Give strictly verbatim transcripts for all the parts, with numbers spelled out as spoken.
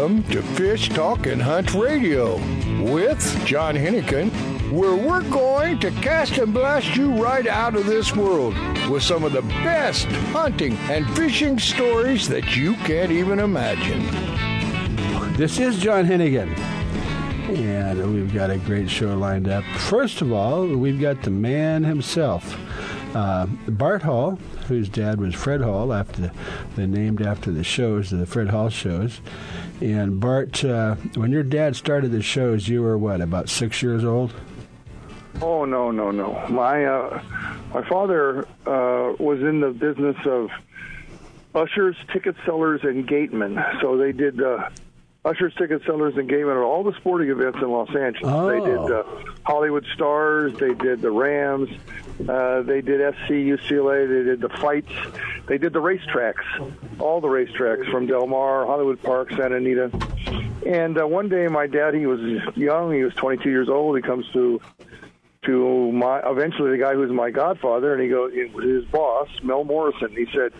Welcome to Fish Talk and Hunt Radio with John Hennigan, where we're going to cast and blast you right out of this world with some of the best hunting and fishing stories that you can't even imagine. This is John Hennigan, and we've got a great show lined up. First of all, we've got the man himself, uh, Bart Hall, whose dad was Fred Hall, after the, the named after the shows, the Fred Hall shows. And Bart, uh, when your dad started the shows, you were what, about six years old? Oh no, no, no! My uh, my father uh, was in the business of ushers, ticket sellers, and gatemen. So they did uh, ushers, ticket sellers, and gatemen at all the sporting events in Los Angeles. Oh. They did uh, Hollywood Stars. They did the Rams. Uh, they did S C U C L A. They did the fights. They did the racetracks, all the racetracks from Del Mar, Hollywood Park, Santa Anita. And uh, one day, my dad, he was young. He was twenty-two years old. He comes to to my eventually the guy who's my godfather, and he goes, his boss, Mel Morrison. He said,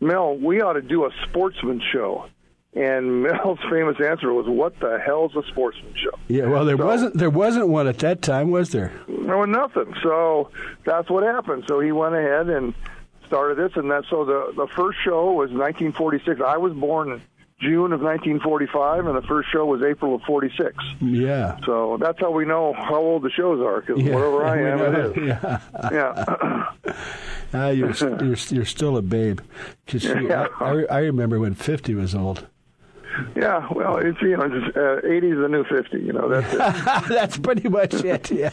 "Mel, we ought to do a sportsman show." And Mel's famous answer was, "What the hell's a sportsman show?" Yeah, well, there so, wasn't there wasn't one at that time, was there? There was nothing. So that's what happened. So he went ahead and started this, and that. So the the first show was nineteen forty-six. I was born June of nineteen forty-five, and the first show was April of forty-six. Yeah. So that's how we know how old the shows are, because yeah, whatever I am, know. It is. Yeah. yeah. ah, you're, you're, you're still a babe. Cause you, yeah. I, I remember when fifty was old. Yeah, well, it's, you know, just, uh, eighty is the new fifty, you know, that's it. That's pretty much it, yeah.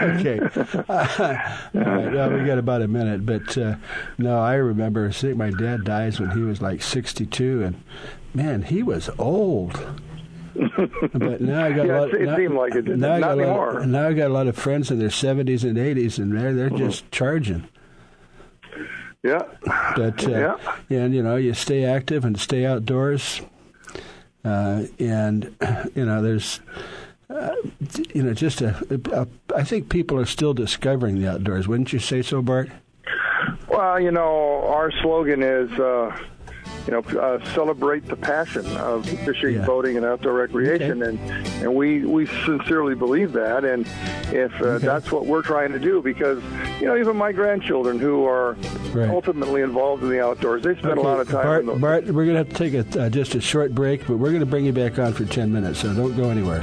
Okay. Uh, all right, well, we got about a minute, but uh, no, I remember seeing my dad dies when he was like sixty-two, and man, he was old. But now I got yeah, a lot. It now, seemed like it did not anymore. Lot, now I got a lot of friends in their seventies and eighties, and they're, they're mm-hmm. just charging. Yeah. But, uh, yeah. And, you know, you stay active and stay outdoors. Uh, and, you know, there's, uh, you know, just a, a, I think people are still discovering the outdoors. Wouldn't you say so, Bart? Well, you know, our slogan is, uh, you know, uh, celebrate the passion of fishing, yeah. boating, and outdoor recreation. Okay. And, and we, we sincerely believe that. And if uh, okay. that's what we're trying to do, because, you know, even my grandchildren who are right. ultimately involved in the outdoors, they spend okay. a lot of time. Bart, in those Bart we're going to have to take a, uh, just a short break, but we're going to bring you back on for ten minutes, so don't go anywhere.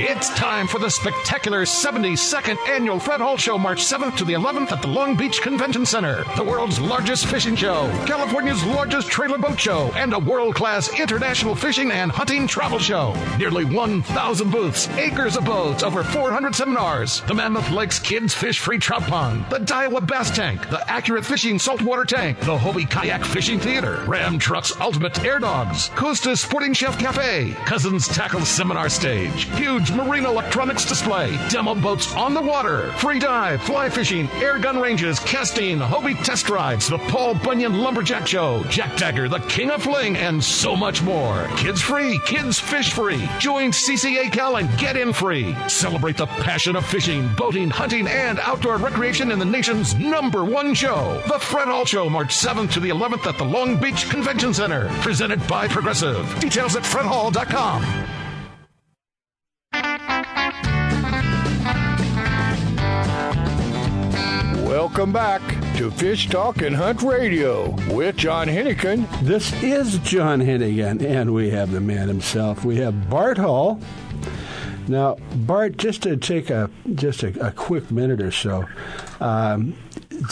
It's time for the spectacular seventy-second Annual Fred Hall Show, March seventh to the eleventh at the Long Beach Convention Center. The world's largest fishing show, California's largest trailer boat show, and a world-class international fishing and hunting travel show. Nearly one thousand booths, acres of boats, over four hundred seminars, the Mammoth Lakes Kids Fish-Free Trout Pond, the Daiwa Bass Tank, the Accurate Fishing Saltwater Tank, the Hobie Kayak Fishing Theater, Ram Truck's Ultimate Air Dogs, Costa's Sporting Chef Cafe, Cousins Tackle Seminar Stage, huge marine electronics display, demo boats on the water, free dive, fly fishing, air gun ranges, casting, Hobie test rides, the Paul Bunyan Lumberjack Show, Jack Dagger, the King of Fling, and so much more. Kids free, kids fish free. Join C C A Cal and get in free. Celebrate the passion of fishing, boating, hunting, and outdoor recreation in the nation's number one show. The Fred Hall Show, March seventh to the eleventh at the Long Beach Convention Center. Presented by Progressive. Details at fred hall dot com. Welcome back to Fish Talk and Hunt Radio with John Hennigan. This is John Hennigan, and we have the man himself. We have Bart Hall. Now, Bart, just to take a just a, a quick minute or so, um,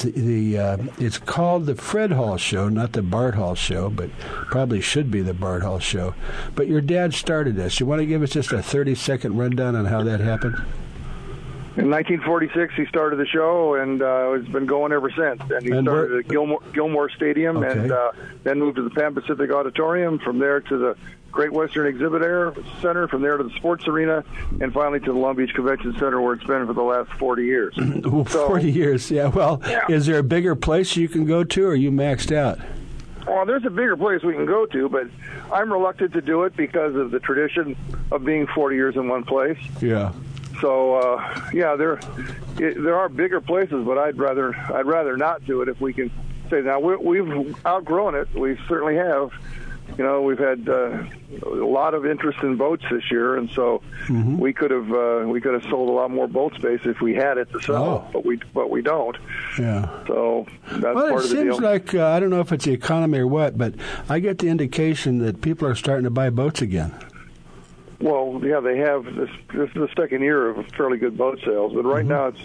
the, the uh, it's called the Fred Hall Show, not the Bart Hall Show, but probably should be the Bart Hall Show. But your dad started this. You want to give us just a thirty-second rundown on how that happened? In nineteen forty-six, he started the show, and uh, it's been going ever since. And he and started at Gilmore, Gilmore Stadium, okay. and uh, then moved to the Pan Pacific Auditorium, from there to the Great Western Exhibit Air Center, from there to the Sports Arena, and finally to the Long Beach Convention Center, where it's been for the last forty years. Well, so, forty years, yeah. Well, yeah. Is there a bigger place you can go to, or are you maxed out? Well, there's a bigger place we can go to, but I'm reluctant to do it because of the tradition of being forty years in one place. Yeah. So uh, yeah, there it, there are bigger places, but I'd rather I'd rather not do it if we can say now we, we've outgrown it. We certainly have. You know, we've had uh, a lot of interest in boats this year, and so mm-hmm. we could have uh, we could have sold a lot more boat space if we had it to sell, oh. but we but we don't. Yeah. So that's well, part of the deal. Well, it seems like uh, I don't know if it's the economy or what, but I get the indication that people are starting to buy boats again. Well, yeah, they have. This, this is the second year of fairly good boat sales, but right mm-hmm. now it's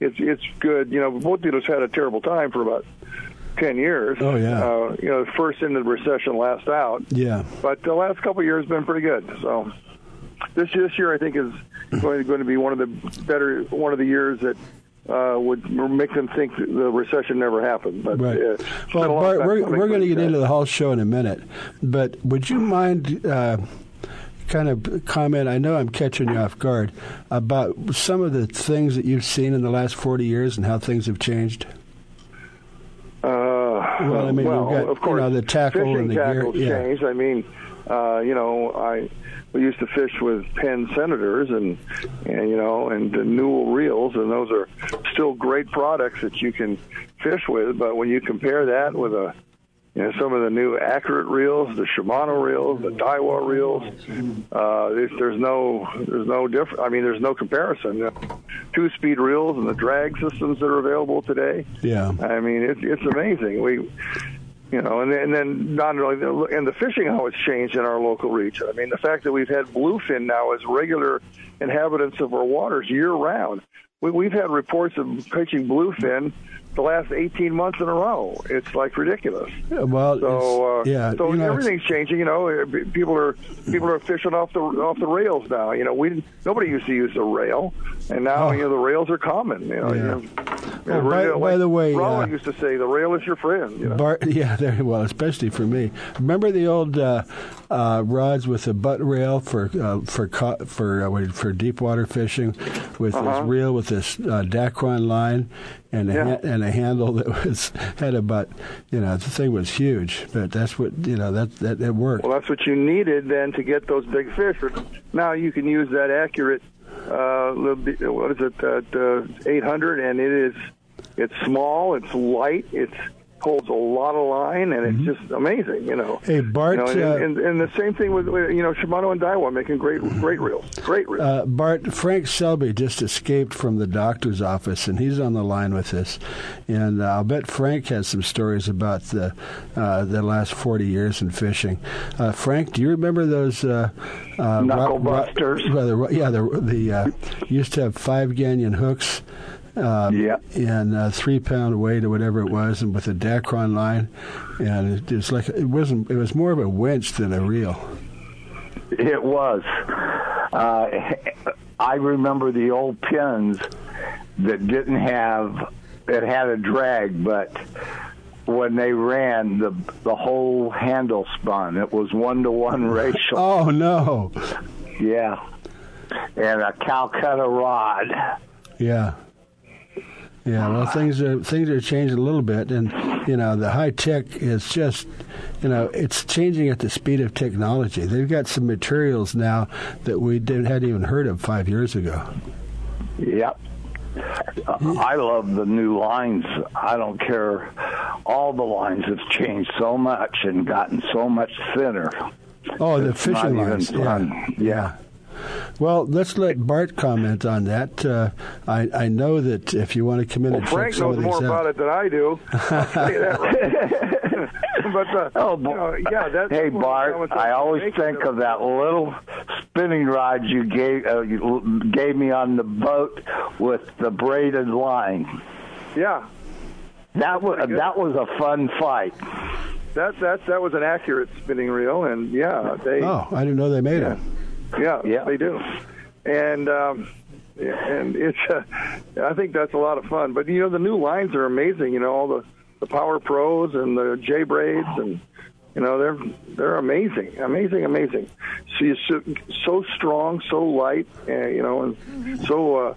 it's it's good. You know, boat dealers had a terrible time for about ten years. Oh yeah. Uh, you know, first into the recession, last out. Yeah. But the last couple of years have been pretty good. So this this year, I think, is going to be one of the better one of the years that. Uh, would make them think the recession never happened. But, right. Uh, well, Bart, we're we're going to get into the whole show in a minute, but would you mind? Uh, kind of comment, I know I'm catching you off guard, about some of the things that you've seen in the last forty years and how things have changed? Uh, well, I mean, well, we've got, of course, you know, the tackle and the gear. Yeah. Changed. I mean, uh, you know, I we used to fish with Penn Senators and, and you know, and Newell reels, and those are still great products that you can fish with, but when you compare that with a You know, some of the new Accurate reels, the Shimano reels, the Daiwa reels. Uh, there's, there's no, there's no difference. I mean, there's no comparison. The two-speed reels and the drag systems that are available today. Yeah. I mean, it's it's amazing. We, you know, and then, and then not only really, and the fishing how it's changed in our local reach. I mean, the fact that we've had bluefin now as regular inhabitants of our waters year round. We, we've had reports of catching bluefin the last eighteen months in a row. It's like ridiculous. Yeah, well, so uh, yeah, so you know, everything's changing. You know, people are people are fishing off the off the rails now. You know, we nobody used to use the rail, and now oh. you know the rails are common. You know, yeah. you know well, rail, by, like by the way, Rollins uh, used to say the rail is your friend. You know? Bart, yeah, there, well, especially for me. Remember the old uh, uh, rods with the butt rail for uh, for co- for uh, for deep water fishing, with uh-huh. this reel with this uh, Dacron line. And a, yeah. ha- and a handle that was had about, you know, the thing was huge. But that's what, you know, that, that, that worked. Well, that's what you needed then to get those big fish. Now you can use that Accurate, uh, little bit, what is it, uh, eight hundred, and it is, it's small, it's light, it's holds a lot of line, and it's mm-hmm. just amazing, you know. Hey, Bart. You know, and, uh, and, and the same thing with, you know, Shimano and Daiwa making great great reels. Great reels. Uh, Bart, Frank Selby just escaped from the doctor's office, and he's on the line with us. And uh, I'll bet Frank has some stories about the, uh, the last forty years in fishing. Uh, Frank, do you remember those... Uh, uh, Knuckle ro- busters. Ro- yeah, the, the uh, used to have five-gannion hooks. Um, yeah, and uh, three pound weight or whatever it was, and with a Dacron line, and it, it's like it wasn't. It was more of a winch than a reel. It was. Uh, I remember the old pins that didn't have. It had a drag, but when they ran, the the whole handle spun. It was one to one ratio. Oh no! Yeah, and a Calcutta rod. Yeah. Yeah, well, things are things are changing a little bit, and you know the high tech is just, you know, it's changing at the speed of technology. They've got some materials now that we didn't hadn't even heard of five years ago. Yep, I love the new lines. I don't care. All the lines have changed so much and gotten so much thinner. Oh, the fishing lines. Yeah. yeah. Well, let's let Bart comment on that. Uh, I, I know that if you want to come in well, and Frank check some of these out. Frank knows more about it than I do. I'll tell you that right. But, uh, oh, you know, yeah, that's hey, Bart, I always think of that little spinning rod you gave, uh, you gave me on the boat with the braided line. Yeah. That was, uh, that was a fun fight. That, that, that was an accurate spinning reel, and, yeah. they. Oh, I didn't know they made yeah. it. Yeah, yeah, they do, and um, and it's. Uh, I think that's a lot of fun. But you know, the new lines are amazing. You know, all the, the Power Pros and the J braids, and you know they're they're amazing, amazing, amazing. She's so, so strong, so light, and, you know, and so. Uh,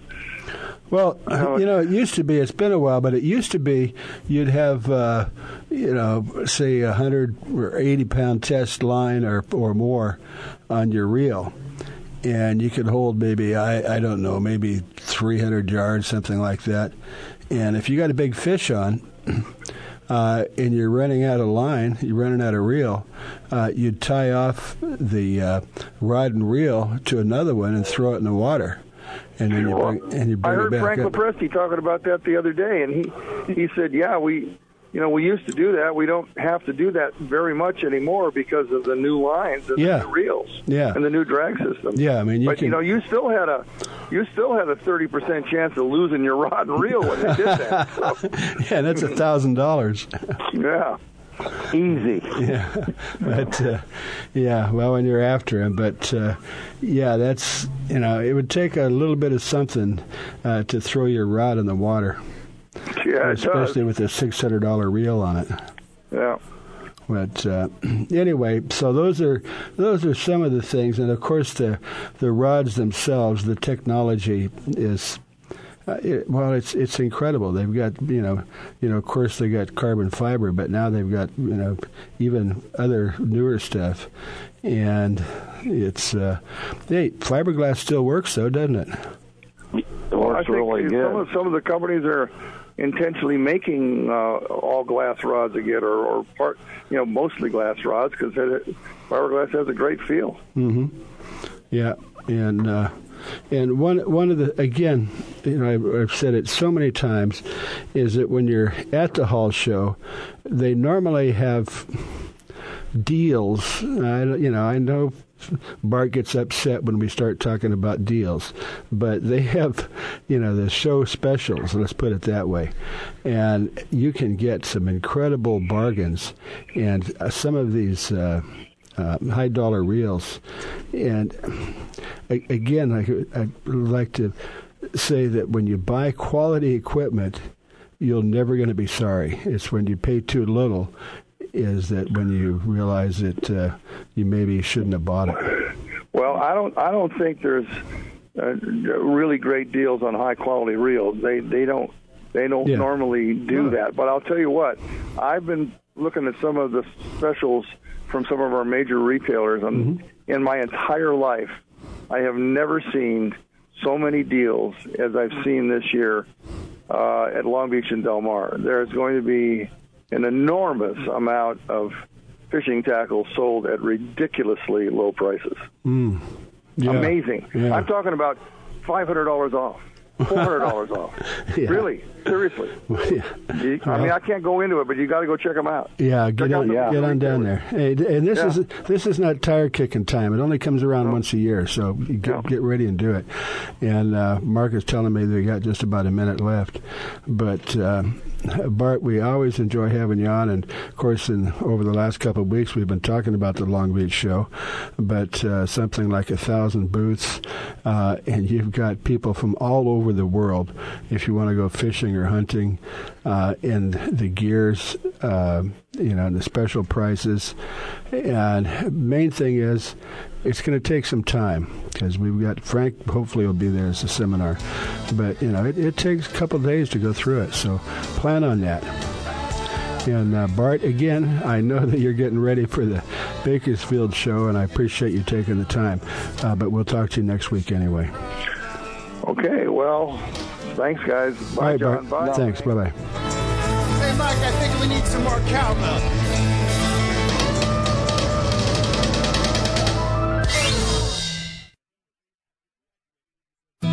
Well, you know, it used to be, it's been a while, but it used to be you'd have, uh, you know, say a one hundred or eighty pound test line or or more on your reel. And you could hold maybe, I, I don't know, maybe three hundred yards, something like that. And if you got a big fish on uh, and you're running out of line, you're running out of reel, uh, you'd tie off the uh, rod and reel to another one and throw it in the water. And then you bring, and you bring I heard it back Frank Lopresti talking about that the other day, and he, he said, yeah, we you know, we used to do that. We don't have to do that very much anymore because of the new lines and yeah. the new reels yeah. and the new drag system. Yeah, I mean, you but, can... you know, you still had a you still had a thirty percent chance of losing your rod and reel when you did that. So. Yeah, that's one thousand dollars. Yeah. Easy. Yeah. But, uh, yeah, well, when you're after him. But, uh, yeah, that's, you know, it would take a little bit of something uh, to throw your rod in the water. Yeah, especially with a six hundred dollars reel on it. Yeah. But uh, anyway, so those are those are some of the things. And, of course, the, the rods themselves, the technology is Uh, it, well, it's it's incredible. They've got you know, you know. Of course, they got carbon fiber, but now they've got you know, even other newer stuff. And it's uh, hey, fiberglass still works though, doesn't it? It works well, really good. Some of, some of the companies are intentionally making uh, all glass rods again, or, or part you know, mostly glass rods because fiberglass has a great feel. Mm-hmm. Yeah, and. Uh, And one one of the, again, you know, I've, I've said it so many times, is that when you're at the Hall show, they normally have deals. I, you know, I know Bart gets upset when we start talking about deals, but they have, you know, the show specials, let's put it that way. And you can get some incredible bargains. And some of these... Uh, Uh, high-dollar reels. And, a- again, I, I'd like to say that when you buy quality equipment, you're never going to be sorry. It's when you pay too little is that when you realize that uh, you maybe shouldn't have bought it. Well, I don't, I don't think there's uh, really great deals on high-quality reels. They, they don't, they don't yeah. normally do no. that. But I'll tell you what, I've been looking at some of the specials from some of our major retailers. And mm-hmm. in my entire life, I have never seen so many deals as I've seen this year uh, at Long Beach and Del Mar. There's going to be an enormous amount of fishing tackle sold at ridiculously low prices. Mm. Yeah. Amazing. Yeah. I'm talking about five hundred dollars off. four hundred dollars off. Yeah. Really? Seriously. Yeah. You, I mean, I can't go into it, but you got to go check them out. Yeah, get on, yeah. Get on down there. Hey, and this yeah. is this is not tire kicking time. It only comes around no. once a year, so you get, no. get ready and do it. And uh, Mark is telling me they got just about a minute left. But, uh, Bart, we always enjoy having you on. And, of course, in, over the last couple of weeks, we've been talking about the Long Beach show. But uh, something like a thousand booths, uh, and you've got people from all over the world if you want to go fishing or hunting, uh, and the gears, uh, you know, and the special prices. And main thing is it's going to take some time because we've got Frank, hopefully will be there as a seminar. But, you know, it, it takes a couple of days to go through it. So plan on that. And uh, Bart, again, I know that you're getting ready for the Bakersfield show, and I appreciate you taking the time. Uh, but we'll talk to you next week anyway. Okay, well, thanks, guys. Bye, right, John. Bye. Thanks. Bye-bye. Hey, Mike, I think we need some more cowbell.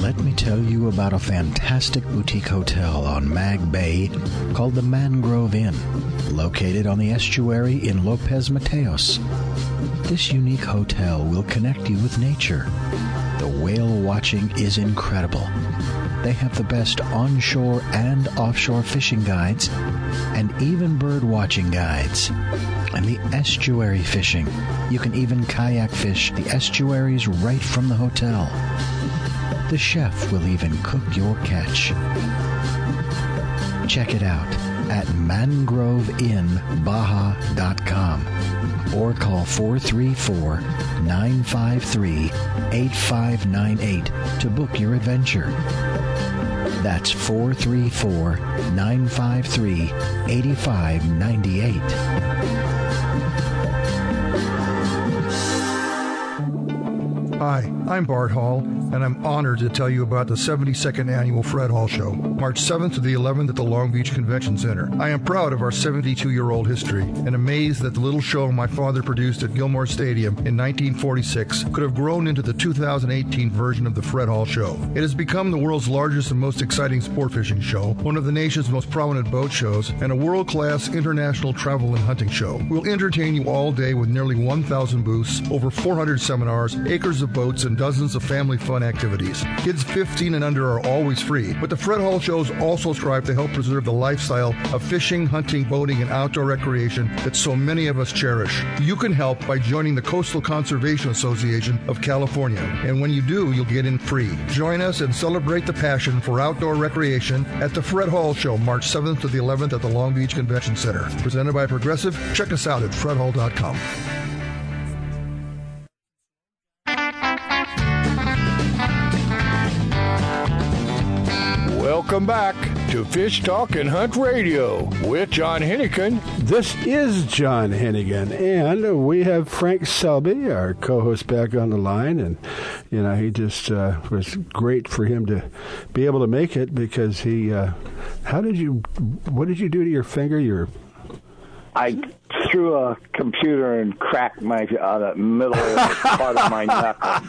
Let me tell you about a fantastic boutique hotel on Mag Bay called the Mangrove Inn, located on the estuary in Lopez Mateos. This unique hotel will connect you with nature. The whale watching is incredible. They have the best onshore and offshore fishing guides, and even bird watching guides. And the estuary fishing. You can even kayak fish the estuaries right from the hotel. The chef will even cook your catch. Check it out at mangrove in baja dot com or call four three four, nine five three, eight five nine eight to book your adventure. That's four three four, nine five three, eight five nine eight. Hi, I'm Bart Hall, and I'm honored to tell you about the seventy-second Annual Fred Hall Show, March seventh to the eleventh at the Long Beach Convention Center. I am proud of our seventy-two-year-old history and amazed that the little show my father produced at Gilmore Stadium in nineteen forty-six could have grown into the two thousand eighteen version of the Fred Hall Show. It has become the world's largest and most exciting sport fishing show, one of the nation's most prominent boat shows, and a world-class international travel and hunting show. We'll entertain you all day with nearly one thousand booths, over four hundred seminars, acres of boats, and dozens of family fun activities. Kids fifteen and under are always free, but the Fred Hall shows also strive to help preserve the lifestyle of fishing, hunting, boating, and outdoor recreation that so many of us cherish. You can help by joining the Coastal Conservation Association of California, and when you do, you'll get in free. Join us and celebrate the passion for outdoor recreation at the Fred Hall Show, March seventh to the eleventh at the Long Beach Convention Center. Presented by Progressive. Check us out at fred hall dot com. Welcome back to Fish Talk and Hunt Radio with John Hennigan. This is John Hennigan, and we have Frank Selby, our co-host, back on the line. And, you know, he just uh, was great for him to be able to make it because he, uh, how did you, what did you do to your finger? Your I threw a computer and cracked my uh, middle part of my knuckle.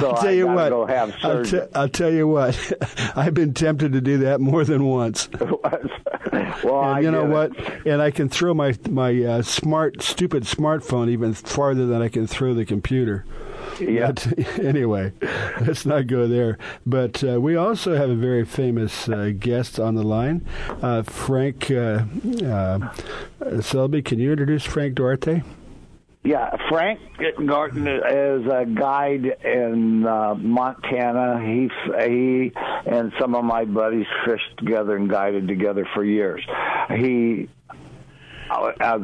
So I'll tell you what. Go have surgery. I'll, t- I'll tell you what. I've been tempted to do that more than once. Well, and I you know what? It. And I can throw my my uh, smart, stupid smartphone even farther than I can throw the computer. Yeah. But anyway, let's not go there. But uh, we also have a very famous uh, guest on the line, uh, Frank uh, uh, Selby. Can you introduce Frank Duarte? Yeah, Frank Garten is a guide in uh, Montana. He, he and some of my buddies fished together and guided together for years. He uh,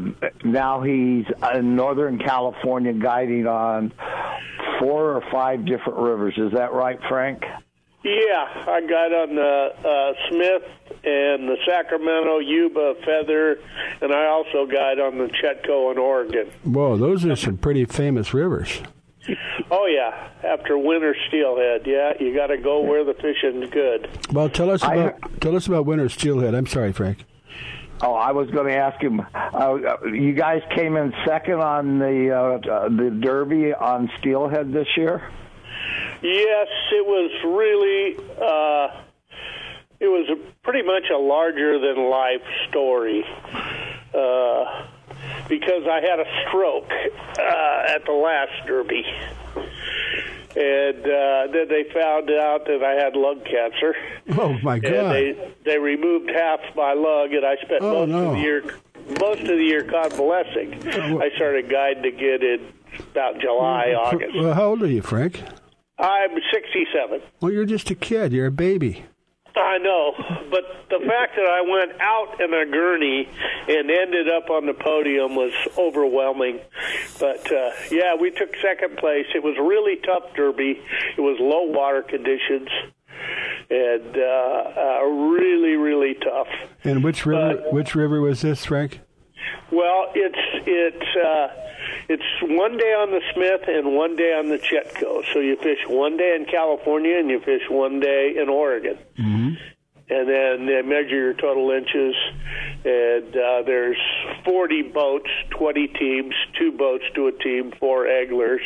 now he's in Northern California guiding on four or five different rivers. Is that right, Frank? Yeah, I got on the uh, Smith and the Sacramento, Yuba, Feather, and I also got on the Chetco in Oregon. Whoa, those are some pretty famous rivers. Oh, yeah, after winter steelhead, yeah, you got to go where the fishing's good. Well, tell us about I, tell us about winter steelhead. I'm sorry, Frank. Oh, I was going to ask him. Uh, you guys came in second on the uh, the Derby on steelhead this year. Yes, it was really, uh, it was a, pretty much a larger-than-life story uh, because I had a stroke uh, at the last Derby. And uh, then they found out that I had lung cancer. Oh, my God. And they, they removed half my lung, and I spent oh, most, no. of the year, most of the year convalescing. Oh, well, I started guiding again in about July, well, August. Well, how old are you, Frank? I'm sixty-seven. Well, you're just a kid. You're a baby. I know. But the fact that I went out in a gurney and ended up on the podium was overwhelming. But, uh, yeah, we took second place. It was a really tough derby. It was low water conditions and uh, uh, really, really tough. And which river, but, which river was this, Frank? Well, it's it's uh, it's one day on the Smith and one day on the Chetco. So you fish one day in California and you fish one day in Oregon. Mm-hmm. And then they measure your total inches. And uh, there's forty boats, twenty teams, two boats to a team, four egglers.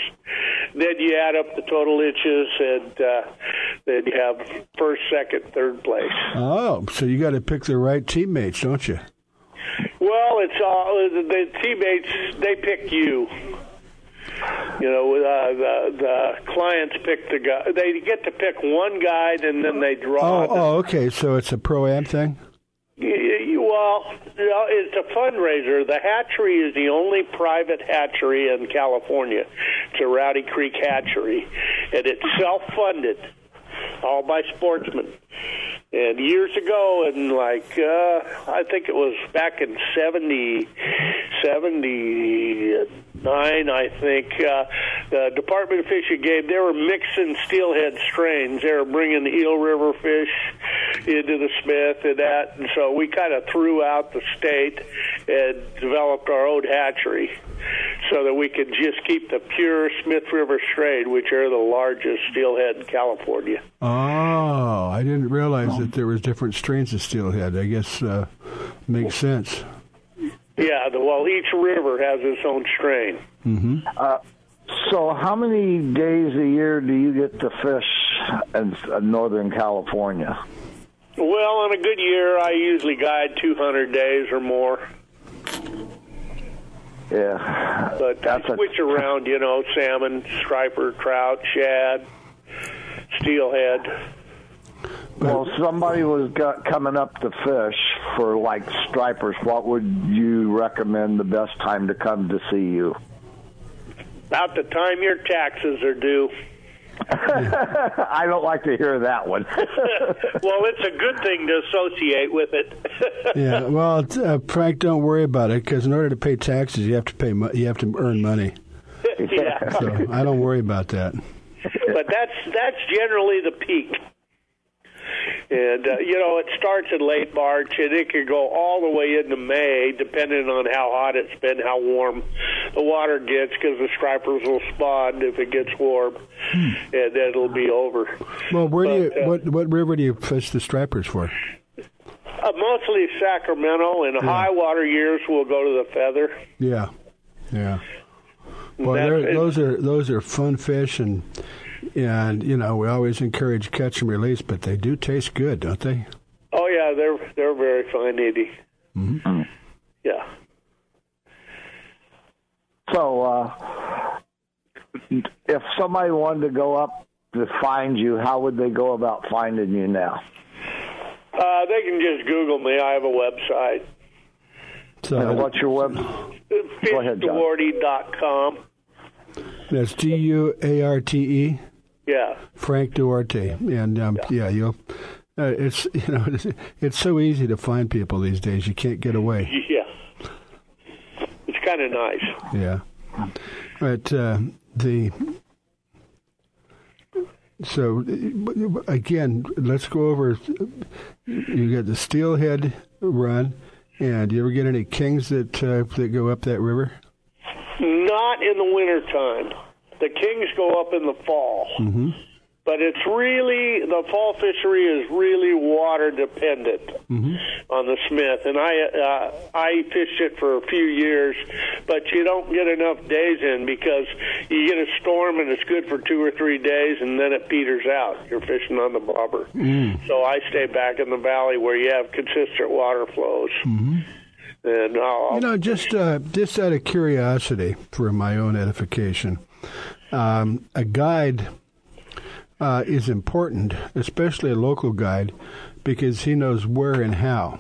Then you add up the total inches, and uh, then you have first, second, third place. Oh, so you got to pick the right teammates, don't you? Well, it's all the teammates. They pick you. You know, uh, the the clients pick the guy. They get to pick one guide, and then they draw. Oh, oh okay. So it's a pro-am thing. Well, it's a fundraiser. The hatchery is the only private hatchery in California. It's a Rowdy Creek hatchery, and it's self-funded, all by sportsmen. And years ago, and like, uh, I think it was back in seventy, seventy-nine, I think, uh, the Department of Fish and Game, they were mixing steelhead strains. They were bringing the Eel River fish into the Smith and that. And so we kind of threw out the state and developed our own hatchery so that we could just keep the pure Smith River strain, which are the largest steelhead in California. Oh, I didn't realize that there was different strains of steelhead. I guess uh, makes sense. Yeah, the, well, each river has its own strain. Mm-hmm. Uh, so how many days a year do you get to fish in Northern California? Well, on a good year, I usually guide two hundred days or more. Yeah. But that's I switch a... around, you know, salmon, striper, trout, shad, steelhead. But, well, somebody was got coming up to fish for, like, stripers. What would you recommend the best time to come to see you? About the time your taxes are due. I don't like to hear that one. Well, it's a good thing to associate with it. Yeah, well, uh, Frank, don't worry about it, because in order to pay taxes, you have to pay. Mo- you have to earn money. Yeah. So I don't worry about that. But that's that's generally the peak. And, uh, you know, it starts in late March, and it can go all the way into May, depending on how hot it's been, how warm the water gets, because the stripers will spawn if it gets warm, hmm. and then it'll be over. Well, where but, do you, uh, what, what river do you fish the stripers for? Uh, mostly Sacramento. In yeah. high water years, we'll go to the Feather. Yeah, yeah. Well, those are those are fun fish, and and you know we always encourage catch and release, but they do taste good, don't they? Oh yeah, they're they're very fine, Eddie. Mm-hmm. Yeah. So, uh, if somebody wanted to go up to find you, how would they go about finding you now? Uh, they can just Google me. I have a website. So and what's your website? Frank Duarte dot com. That's G U A R T E. Yeah. Frank Duarte. And, um, yeah. yeah, you'll... Uh, it's, you know, it's, it's so easy to find people these days. You can't get away. Yeah. It's kind of nice. Yeah. But uh, the... So, again, let's go over. You got the Steelhead Run, and do you ever get any kings that uh, that go up that river? Not in the wintertime. The kings go up in the fall. Mm-hmm. But it's really, the fall fishery is really water dependent mm-hmm. on the Smith. And I uh, I fished it for a few years, but you don't get enough days in because you get a storm and it's good for two or three days and then it peters out. You're fishing on the bobber. Mm. So I stay back in the valley where you have consistent water flows. Mm-hmm. And I'll, you know, just, uh, just out of curiosity for my own edification, um, a guide... Uh, is important, especially a local guide, because he knows where and how.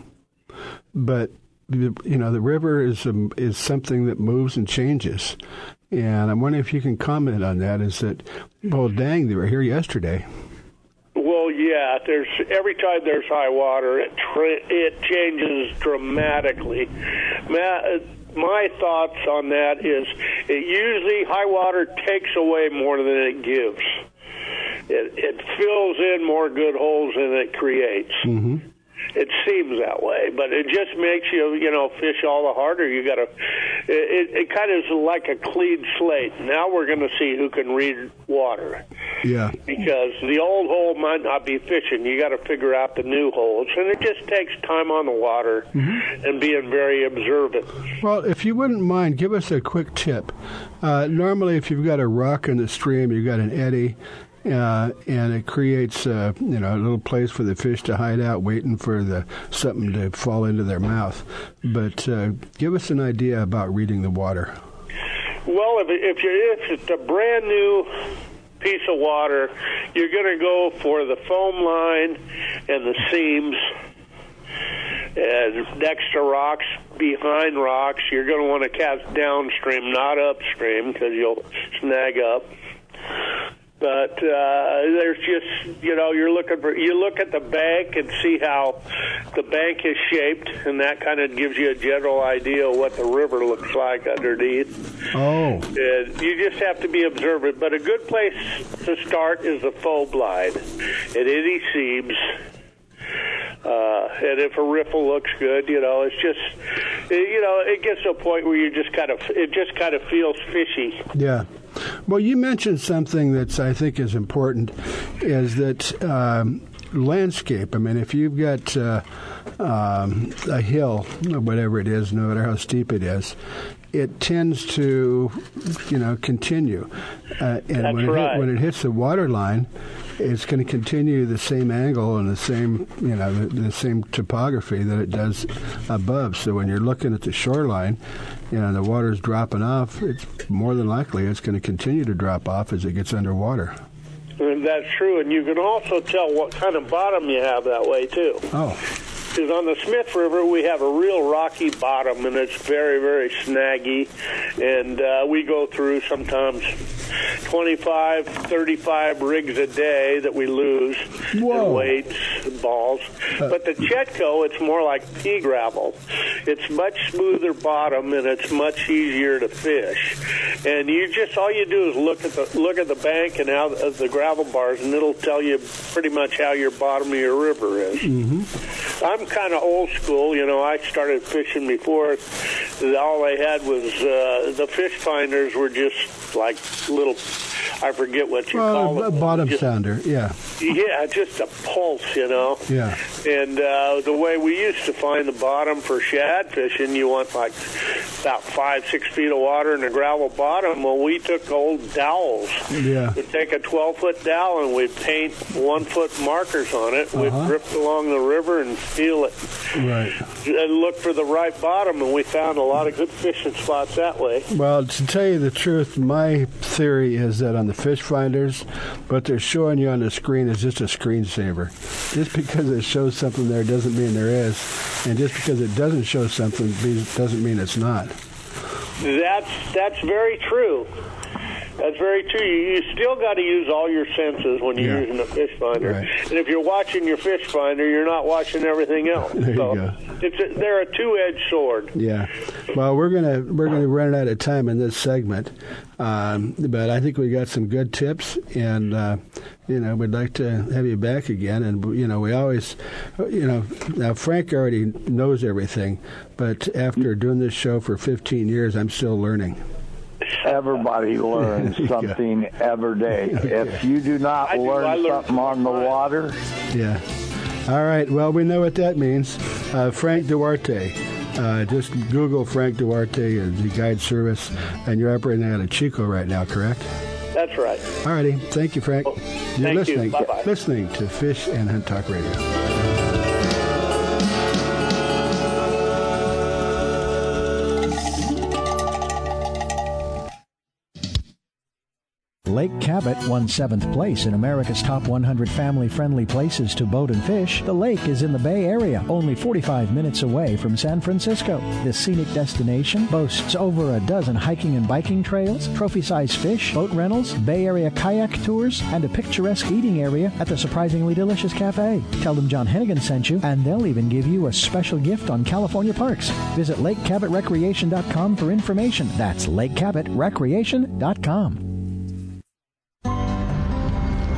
But you know, the river is a, is something that moves and changes, and I'm wondering if you can comment on that. Is that, well, dang, they were here yesterday. Well, yeah. There's every time there's high water, it tra- it changes dramatically. Ma- My thoughts on that is, it usually high water takes away more than it gives. It, it fills in more good holes than it creates. Mm-hmm. It seems that way, but it just makes you, you know, fish all the harder. You got to. It, it kind of is like a clean slate. Now we're going to see who can read water. Yeah. Because the old hole might not be fishing. You got to figure out the new holes, and it just takes time on the water mm-hmm. and being very observant. Well, if you wouldn't mind, give us a quick tip. Uh, normally, if you've got a rock in the stream, you've got an eddy. Uh, and it creates, uh, you know, a little place for the fish to hide out, waiting for the something to fall into their mouth. But uh, give us an idea about reading the water. Well, if, if, you're, if it's a brand new piece of water, you're going to go for the foam line and the seams. And next to rocks, behind rocks, you're going to want to cast downstream, not upstream, because you'll snag up. But uh, there's just, you know, you're looking for, you look at the bank and see how the bank is shaped, and that kind of gives you a general idea of what the river looks like underneath. Oh. And you just have to be observant. But a good place to start is the foam line at any seams. Uh, and if a riffle looks good, you know, it's just, you know, it gets to a point where you just kind of, it just kind of feels fishy. Yeah. Well, you mentioned something that's, I think, is important, is that um, landscape. I mean, if you've got uh, um, a hill, or whatever it is, no matter how steep it is, it tends to, you know, continue. Uh, and that's when, right. it hit, when it hits the water line, it's going to continue the same angle and the same, you know, the, the same topography that it does above. So when you're looking at the shoreline, you know, the water's dropping off, it's more than likely it's going to continue to drop off as it gets underwater. And that's true. And you can also tell what kind of bottom you have that way, too. Oh. Because on the Smith River, we have a real rocky bottom, and it's very, very snaggy. And uh, we go through sometimes twenty-five, thirty-five rigs a day that we lose. Whoa. And weights and balls. Uh, but the Chetco, it's more like pea gravel. It's much smoother bottom, and it's much easier to fish. And you just, all you do is look at the look at the bank and how the, the gravel bars, and it'll tell you pretty much how your bottom of your river is. Mm-hmm. I'm kind of old school, you know. I started fishing before. All I had was uh, the fish finders were just like little I forget what you well, call it. A bottom just, sounder, yeah. Yeah, just a pulse, you know. Yeah. And uh, the way we used to find the bottom for shad fishing, you want like about five, six feet of water in a gravel bottom. Well, we took old dowels. Yeah. We'd take a twelve-foot dowel and we'd paint one-foot markers on it. We'd uh-huh. drift along the river and feel it. Right. And look for the right bottom, and we found a lot of good fishing spots that way. Well, to tell you the truth, my theory is that on the fish finders, what they're showing you on the screen is just a screensaver. Just because it shows something there doesn't mean there is, and just because it doesn't show something doesn't mean it's not. That's that's very true. That's very true. You, you still got to use all your senses when you're yeah. using a fish finder. Right. And if you're watching your fish finder, you're not watching everything else. There you so go. It's a, they're a two-edged sword. Yeah. Well, we're gonna we're gonna run out of time in this segment, um, but I think we got some good tips, and uh, you know, we'd like to have you back again. And you know, we always, you know, now Frank already knows everything, but after doing this show for fifteen years, I'm still learning. Everybody learns something every day. If you do not I learn do, something on the water. Yeah. All right. Well, we know what that means. Uh, Frank Duarte. Uh, just Google Frank Duarte and the guide service, and you're operating out of Chico right now, correct? That's right. All righty. Thank you, Frank. Well, you're thank listening, you. Bye-bye. Listening to Fish and Hunt Talk Radio. Lake Cabot won seventh place in America's top one hundred family-friendly places to boat and fish. The lake is in the Bay Area, only forty-five minutes away from San Francisco. This scenic destination boasts over a dozen hiking and biking trails, trophy-sized fish, boat rentals, Bay Area kayak tours, and a picturesque eating area at the surprisingly delicious cafe. Tell them John Hennigan sent you, and they'll even give you a special gift on California parks. Visit lake cabot recreation dot com for information. That's lake cabot recreation dot com.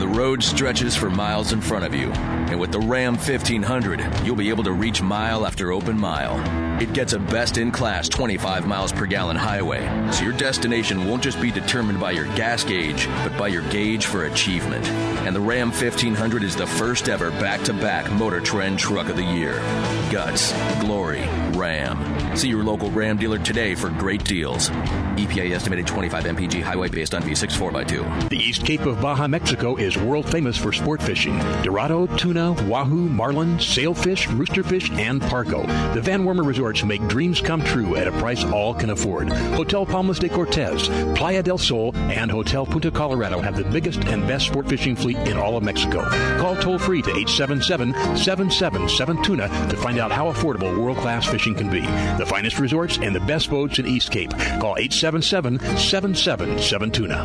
The road stretches for miles in front of you, and with the Ram fifteen hundred, you'll be able to reach mile after open mile. It gets a best-in-class twenty-five miles per gallon highway, so your destination won't just be determined by your gas gauge, but by your gauge for achievement. And the Ram fifteen hundred is the first-ever back-to-back Motor Trend Truck of the Year. Guts, glory, Ram. See your local Ram dealer today for great deals. E P A estimated twenty-five M P G highway based on V six four by two. The East Cape of Baja, Mexico is world famous for sport fishing. Dorado, tuna, wahoo, marlin, sailfish, roosterfish, and pargo. The Van Wormer Resorts make dreams come true at a price all can afford. Hotel Palmas de Cortez, Playa del Sol, and Hotel Punta Colorado have the biggest and best sport fishing fleet in all of Mexico. Call toll free to eight seven seven, seven seven seven, TUNA to find out how affordable world-class fishing can be. The finest resorts and the best boats in East Cape. Call eight seven seven, seven seven seven, TUNA.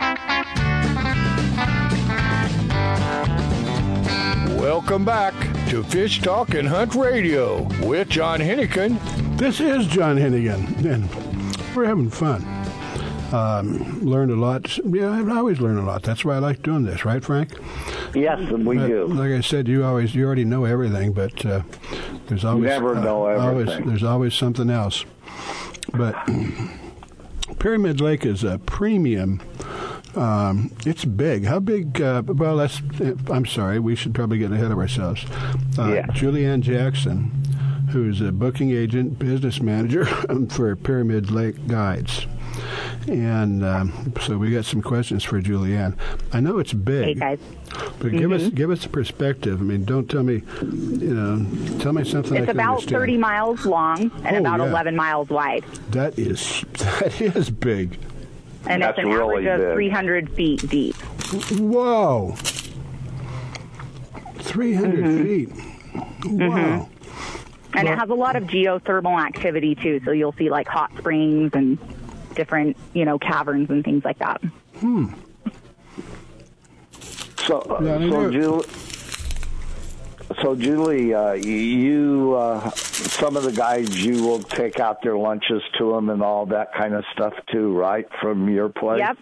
Welcome back to Fish Talk and Hunt Radio with John Hennigan. This is John Hennigan, and we're having fun. Um, learned a lot. Yeah, I always learn a lot. That's why I like doing this, right, Frank? Yes, we but, do. Like I said, you always you already know everything, but uh, there's always never know uh, everything. Always, there's always something else. But Pyramid Lake is a premium. Um, it's big. How big? Uh, well, that's. I'm sorry. We should probably get ahead of ourselves. Uh, yeah. Julianne Jackson, who's a booking agent, business manager for Pyramid Lake Guides. And um, so we got some questions for Julianne. I know it's big, hey guys. But mm-hmm. give us give us a perspective. I mean, don't tell me, you know, tell me something. It's I can about understand. thirty miles long and oh, about yeah. eleven miles wide. That is that is big. And That's it's an really average of three hundred feet deep. Whoa, three hundred mm-hmm. feet! Wow. Mm-hmm. And well, it has a lot of geothermal activity too, so you'll see like hot springs and different, you know, caverns and things like that. Hmm. So, uh, yeah, so, Julie, so Julie, uh, you, uh, some of the guys, you will take out their lunches to them and all that kind of stuff too, right? From your place? Yep.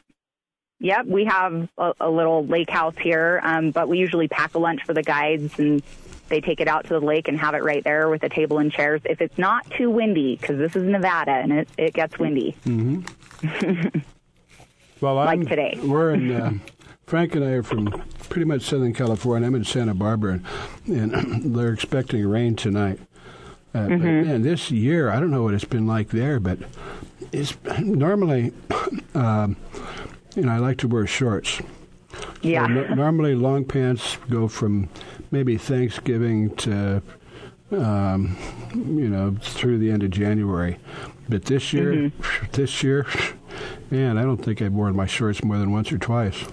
Yep. We have a, a little lake house here, um, but we usually pack a lunch for the guides and they take it out to the lake and have it right there with a table and chairs. If it's not too windy, because this is Nevada and it, it gets windy. Mm-hmm. Well, like I'm, today. We're in, uh, Frank and I are from pretty much Southern California. I'm in Santa Barbara, and, and they're expecting rain tonight. Uh, mm-hmm. But man, this year, I don't know what it's been like there, but it's normally, um, you know, I like to wear shorts. Yeah. So no, normally, long pants go from maybe Thanksgiving to, um, you know, through the end of January. But this year, mm-hmm. this year, man, I don't think I've worn my shorts more than once or twice.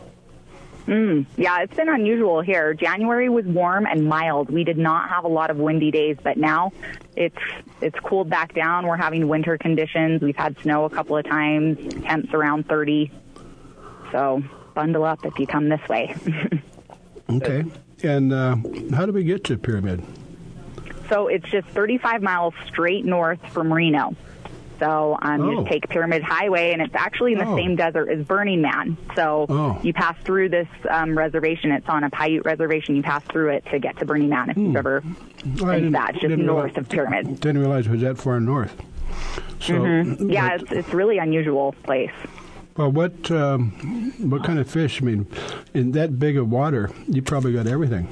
Mm, yeah, it's been unusual here. January was warm and mild. We did not have a lot of windy days, but now it's it's cooled back down. We're having winter conditions. We've had snow a couple of times, temps around thirty. So bundle up if you come this way. Okay. And uh, how do we get to Pyramid? So it's just thirty-five miles straight north from Reno. So um, oh. you just take Pyramid Highway, and it's actually in the oh. same desert as Burning Man. So oh. you pass through this um, reservation. It's on a Paiute reservation. You pass through it to get to Burning Man, if hmm. you've ever well, think that. It's just north realize, of Pyramid. Didn't realize it was that far north. So, mm-hmm. Yeah, but, it's, it's really unusual place. Well, what um, what kind of fish? I mean, in that big of water, you probably got everything.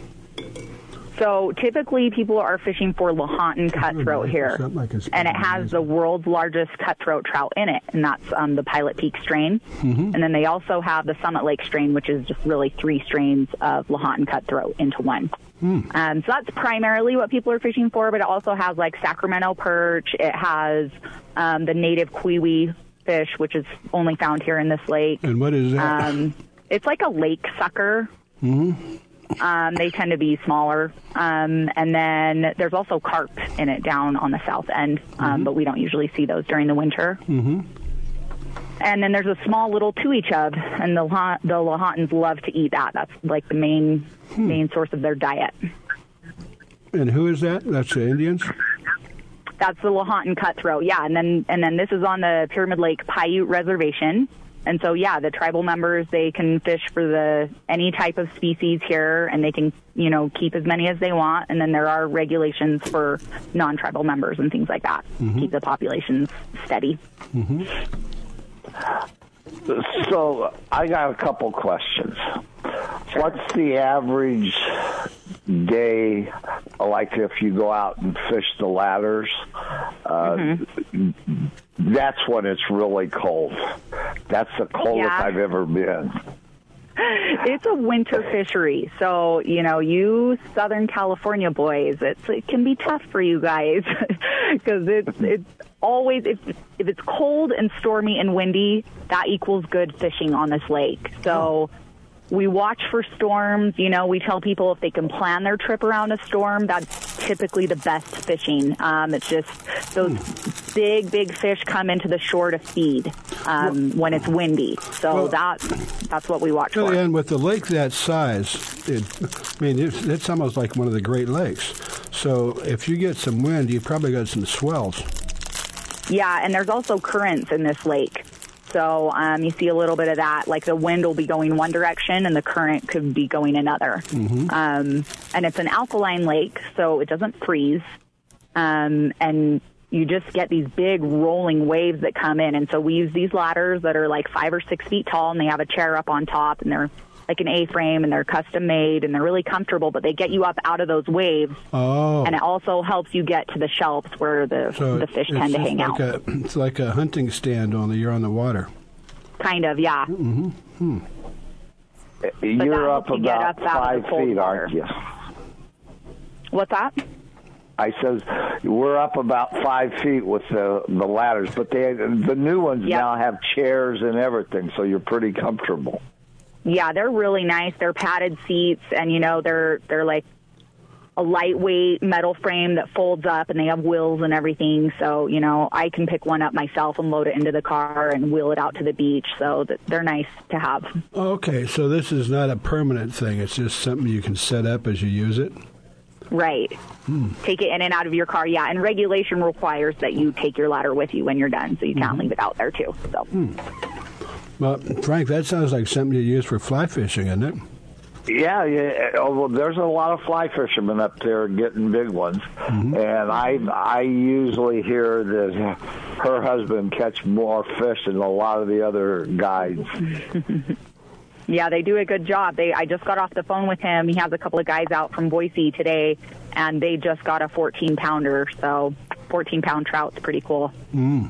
So typically people are fishing for Lahontan cutthroat here, like and it has the world's largest cutthroat trout in it, and that's um, the Pilot Peak strain. Mm-hmm. And then they also have the Summit Lake strain, which is just really three strains of Lahontan cutthroat into one. Mm. Um, so that's primarily what people are fishing for, but it also has like Sacramento perch. It has um, the native kiwi fish, which is only found here in this lake. And what is that? Um, it's like a lake sucker. Mm-hmm. Um, they tend to be smaller. Um, and then there's also carp in it down on the south end, um, mm-hmm. but we don't usually see those during the winter. Mm-hmm. And then there's a small little tui chub, and the La- the Lahontans love to eat that. That's like the main hmm. main source of their diet. And who is that? That's the Indians? That's the Lahontan cutthroat, yeah. And then and then this is on the Pyramid Lake Paiute Reservation. And so, yeah, the tribal members, they can fish for the any type of species here, and they can, you know, keep as many as they want. And then there are regulations for non-tribal members and things like that. Mm-hmm. Keep the populations steady. Mm-hmm. So I got a couple questions. Sure. What's the average day, like if you go out and fish the ladders? Uh, mm-hmm. That's when it's really cold. That's the coldest yeah. I've ever been. It's a winter fishery. So, you know, you Southern California boys, it's, it can be tough for you guys because it's, it's always, if, if it's cold and stormy and windy, that equals good fishing on this lake. So we watch for storms. You know, we tell people if they can plan their trip around a storm, that's typically the best fishing. Um, it's just those mm. big, big fish come into the shore to feed um, well, when it's windy. So well, that, that's what we watch well, for. And with the lake that size, it, I mean, it's, it's almost like one of the Great Lakes. So if you get some wind, you've probably got some swells. Yeah, and there's also currents in this lake. So um, you see a little bit of that, like the wind will be going one direction and the current could be going another. Mm-hmm. Um, and it's an alkaline lake, so it doesn't freeze. Um, and you just get these big rolling waves that come in. And so we use these ladders that are like five or six feet tall, and they have a chair up on top, and they're like an A-frame, and they're custom made, and they're really comfortable, but they get you up out of those waves. Oh. And it also helps you get to the shelves where the, so the fish tend to hang like out. A, it's like a hunting stand, only you're on the water. Kind of, yeah. Mm-hmm. Hmm. You're up you about up five feet, aren't you? What's that? I says, we're up about five feet with the, the ladders, but they the new ones yep. now have chairs and everything, so you're pretty comfortable. Yeah, they're really nice. They're padded seats, and, you know, they're they're like a lightweight metal frame that folds up, and they have wheels and everything. So, you know, I can pick one up myself and load it into the car and wheel it out to the beach. So they're nice to have. Okay, so this is not a permanent thing. It's just something you can set up as you use it? Right. Hmm. Take it in and out of your car, yeah. And regulation requires that you take your ladder with you when you're done, so you can't hmm. leave it out there, too. So. Hmm. Well, Frank, that sounds like something you use for fly fishing, isn't it? Yeah, yeah. Oh, well, there's a lot of fly fishermen up there getting big ones, mm-hmm. and I I usually hear that her husband catch more fish than a lot of the other guides. Yeah, they do a good job. They I just got off the phone with him. He has a couple of guys out from Boise today, and they just got a fourteen pounder. So, fourteen pound trout's pretty cool. Mm.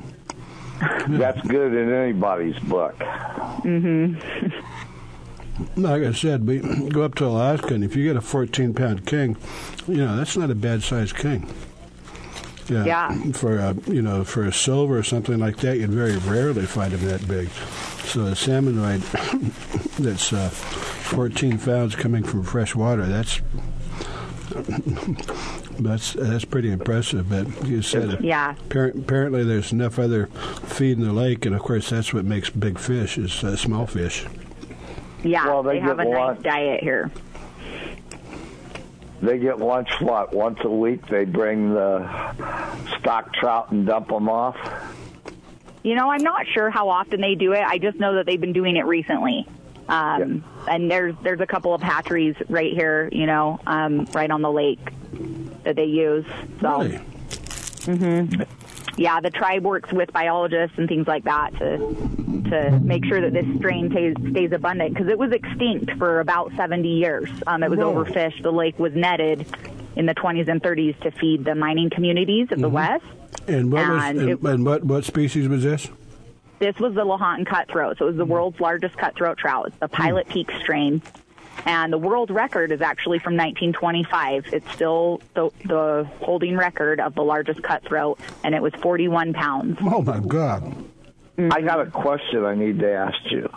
That's good in anybody's book. Mm-hmm. Like I said, we go up to Alaska, and if you get a fourteen pound king, you know, that's not a bad sized king. Yeah. yeah. For a, you know, for a silver or something like that, you'd very rarely find them that big. So a salmonoid that's uh, fourteen pounds coming from fresh water, that's that's that's pretty impressive. But you said yeah. Apparently, apparently there's enough other feed in the lake, and of course that's what makes big fish is uh, small fish. Yeah, well, they, they have a lunch. nice diet here. They get lunch what once a week. They bring the stock trout and dump them off. You know, I'm not sure how often they do it. I just know that they've been doing it recently. Um, yeah. And there's there's a couple of hatcheries right here, you know, um, right on the lake that they use. So. Really? Mm-hmm. Yeah, the tribe works with biologists and things like that to to make sure that this strain t- stays abundant, because it was extinct for about seventy years. Um, it was Whoa. overfished. The lake was netted in the twenties and thirties to feed the mining communities of mm-hmm. the West. And what and, was, it, and, and what, what species was this? This was the Lahontan cutthroat. So it was the world's largest cutthroat trout. It's the Pilot Peak strain. And the world record is actually from nineteen twenty-five. It's still the, the holding record of the largest cutthroat, and it was forty-one pounds. Oh, my God. Mm-hmm. I got a question I need to ask you.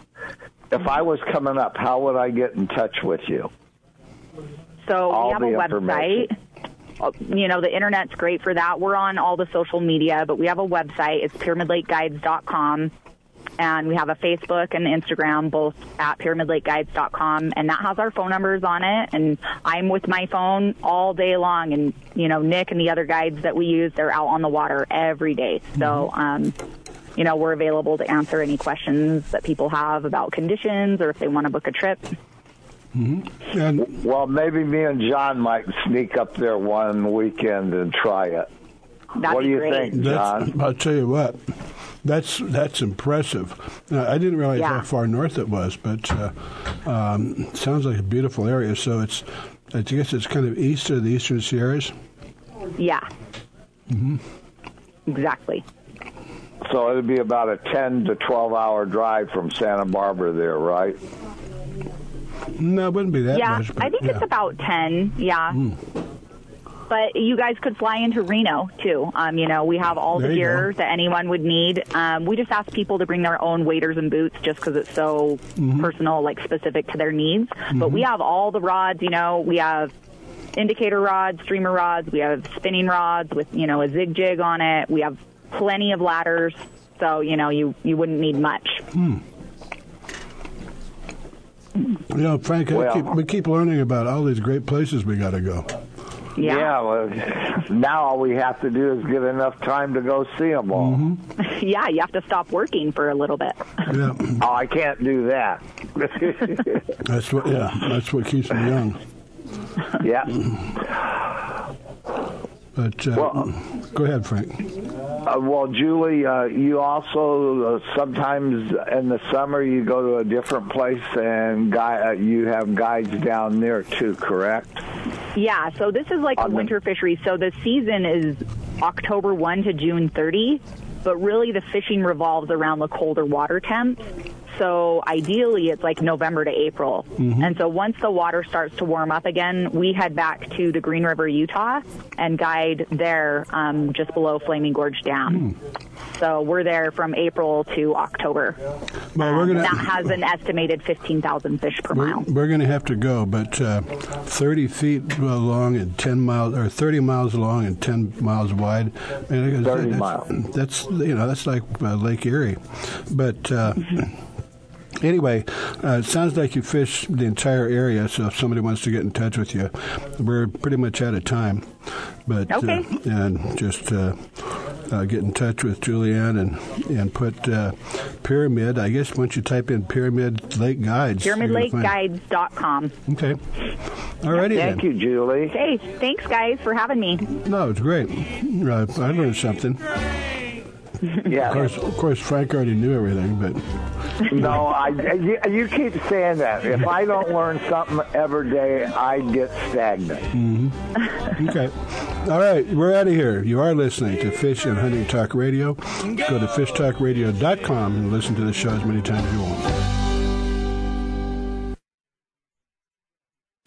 If I was coming up, how would I get in touch with you? So all we have a website. You know, the Internet's great for that. We're on all the social media, but we have a website. It's pyramid lake guides dot com. And we have a Facebook and Instagram, both at pyramid lake guides dot com. And that has our phone numbers on it. And I'm with my phone all day long. And, you know, Nick and the other guides that we use, they're out on the water every day. So, um, you know, we're available to answer any questions that people have about conditions or if they want to book a trip. Mm-hmm. And well, maybe me and John might sneak up there one weekend and try it. That'd what do you great. think, John? That's, I'll tell you what. That's that's impressive. Uh, I didn't realize yeah. how far north it was, but uh, um, sounds like a beautiful area. So it's, I guess it's kind of east of the Eastern Sierras. Yeah. Mm-hmm. Exactly. So it would be about a ten to twelve hour drive from Santa Barbara there, right? No, it wouldn't be that yeah, much. But, I think yeah. it's about ten, yeah. Mm. But you guys could fly into Reno, too. Um, you know, we have all there the gear that anyone would need. Um, we just ask people to bring their own waders and boots just because it's so mm-hmm. personal, like specific to their needs. Mm-hmm. But we have all the rods, you know. We have indicator rods, streamer rods. We have spinning rods with, you know, a zig jig on it. We have plenty of ladders. So, you know, you, you wouldn't need much. Mm. You know, Frank, well, I keep, we keep learning about all these great places we got to go. Yeah. Yeah, well, now all we have to do is get enough time to go see them all. Mm-hmm. Yeah, you have to stop working for a little bit. Yeah. Oh, I can't do that. That's what. Yeah, that's what keeps me young. Yeah. But, uh, well, go ahead, Frank. Uh, well, Julie, uh, you also uh, sometimes in the summer you go to a different place and guy, uh, you have guides down there too, correct? Yeah, so this is like On a winter the- fishery. So the season is October first to June thirtieth, but really the fishing revolves around the colder water temps. So ideally, it's like November to April. Mm-hmm. And so once the water starts to warm up again, we head back to the Green River, Utah, and guide there um, just below Flaming Gorge Dam. Mm. So we're there from April to October. Well, we're gonna, um, that has an estimated fifteen thousand fish per we're, mile. We're going to have to go, but uh, thirty feet long and ten miles, or thirty miles long and ten miles wide. And thirty miles. That's, you know, that's like uh, Lake Erie. But... Uh, mm-hmm. Anyway, uh, it sounds like you fish the entire area, so if somebody wants to get in touch with you, we're pretty much out of time. But okay. uh, and just uh, uh, get in touch with Julianne and, and put uh, Pyramid, I guess once you type in Pyramid Lake Guides. Pyramid Lake Guides dot com. Okay. All righty yeah, Thank then. you, Julie. Hey, thanks, guys, for having me. No, it's great. Uh, I learned something. Yeah. Of course, of course, Frank already knew everything, but... No, I, you, you keep saying that. If I don't learn something every day, I get stagnant. Mm-hmm. Okay. All right, we're out of here. You are listening to Fish and Hunting Talk Radio. Go to fish talk radio dot com and listen to the show as many times as you want.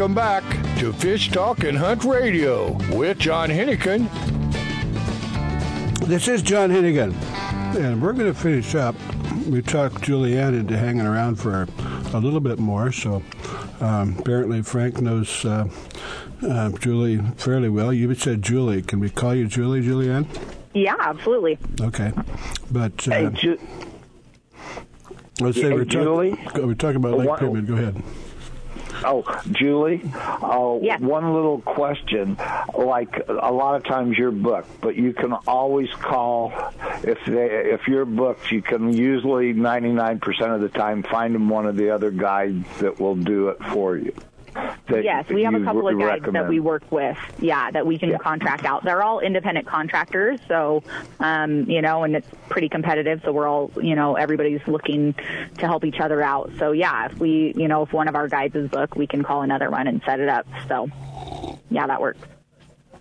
Welcome back to Fish Talk and Hunt Radio with John Hennigan. This is John Hennigan, and we're going to finish up. We talked Julianne into hanging around for a little bit more, so um, apparently Frank knows uh, uh, Julie fairly well. You said Julie. Can we call you Julie, Julianne? Yeah, absolutely. Okay. But... Uh, hey, Ju- Let's say hey, we're, Julie, talk, we're talking about Lake one, Pyramid. Go ahead. Oh, Julie, uh, yeah. One little question. Like a lot of times you're booked, but you can always call. If they, if you're booked, you can usually ninety-nine percent of the time find them one of the other guides that will do it for you. That yes, we have a couple of guides recommend. that we work with, yeah, that we can yeah. contract out. They're all independent contractors, so, um, you know, and it's pretty competitive, so we're all, you know, everybody's looking to help each other out. So, yeah, if we, you know, if one of our guides is booked, we can call another one and set it up. So, yeah, that works.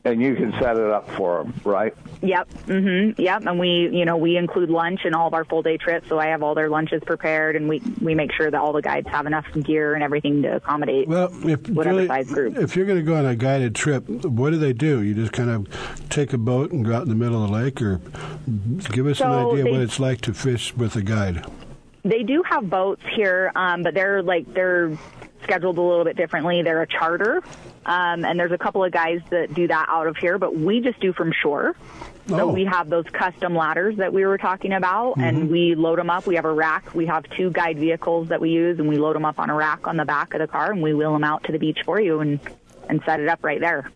And you can set it up for them, right? Yep. Mm-hmm. Yep. And we, you know, we include lunch in all of our full day trips, so I have all their lunches prepared, and we, we make sure that all the guides have enough gear and everything to accommodate well, if, whatever really, size group. If you're going to go on a guided trip, what do they do? You just kind of take a boat and go out in the middle of the lake, or give us so an idea they, what it's like to fish with a guide. They do have boats here, um, but they're like they're. scheduled a little bit differently. They're a charter, um, and there's a couple of guys that do that out of here, but we just do from shore. So oh. we have those custom ladders that we were talking about, mm-hmm. and we load them up. We have a rack. We have two guide vehicles that we use, and we load them up on a rack on the back of the car, and we wheel them out to the beach for you and, and set it up right there.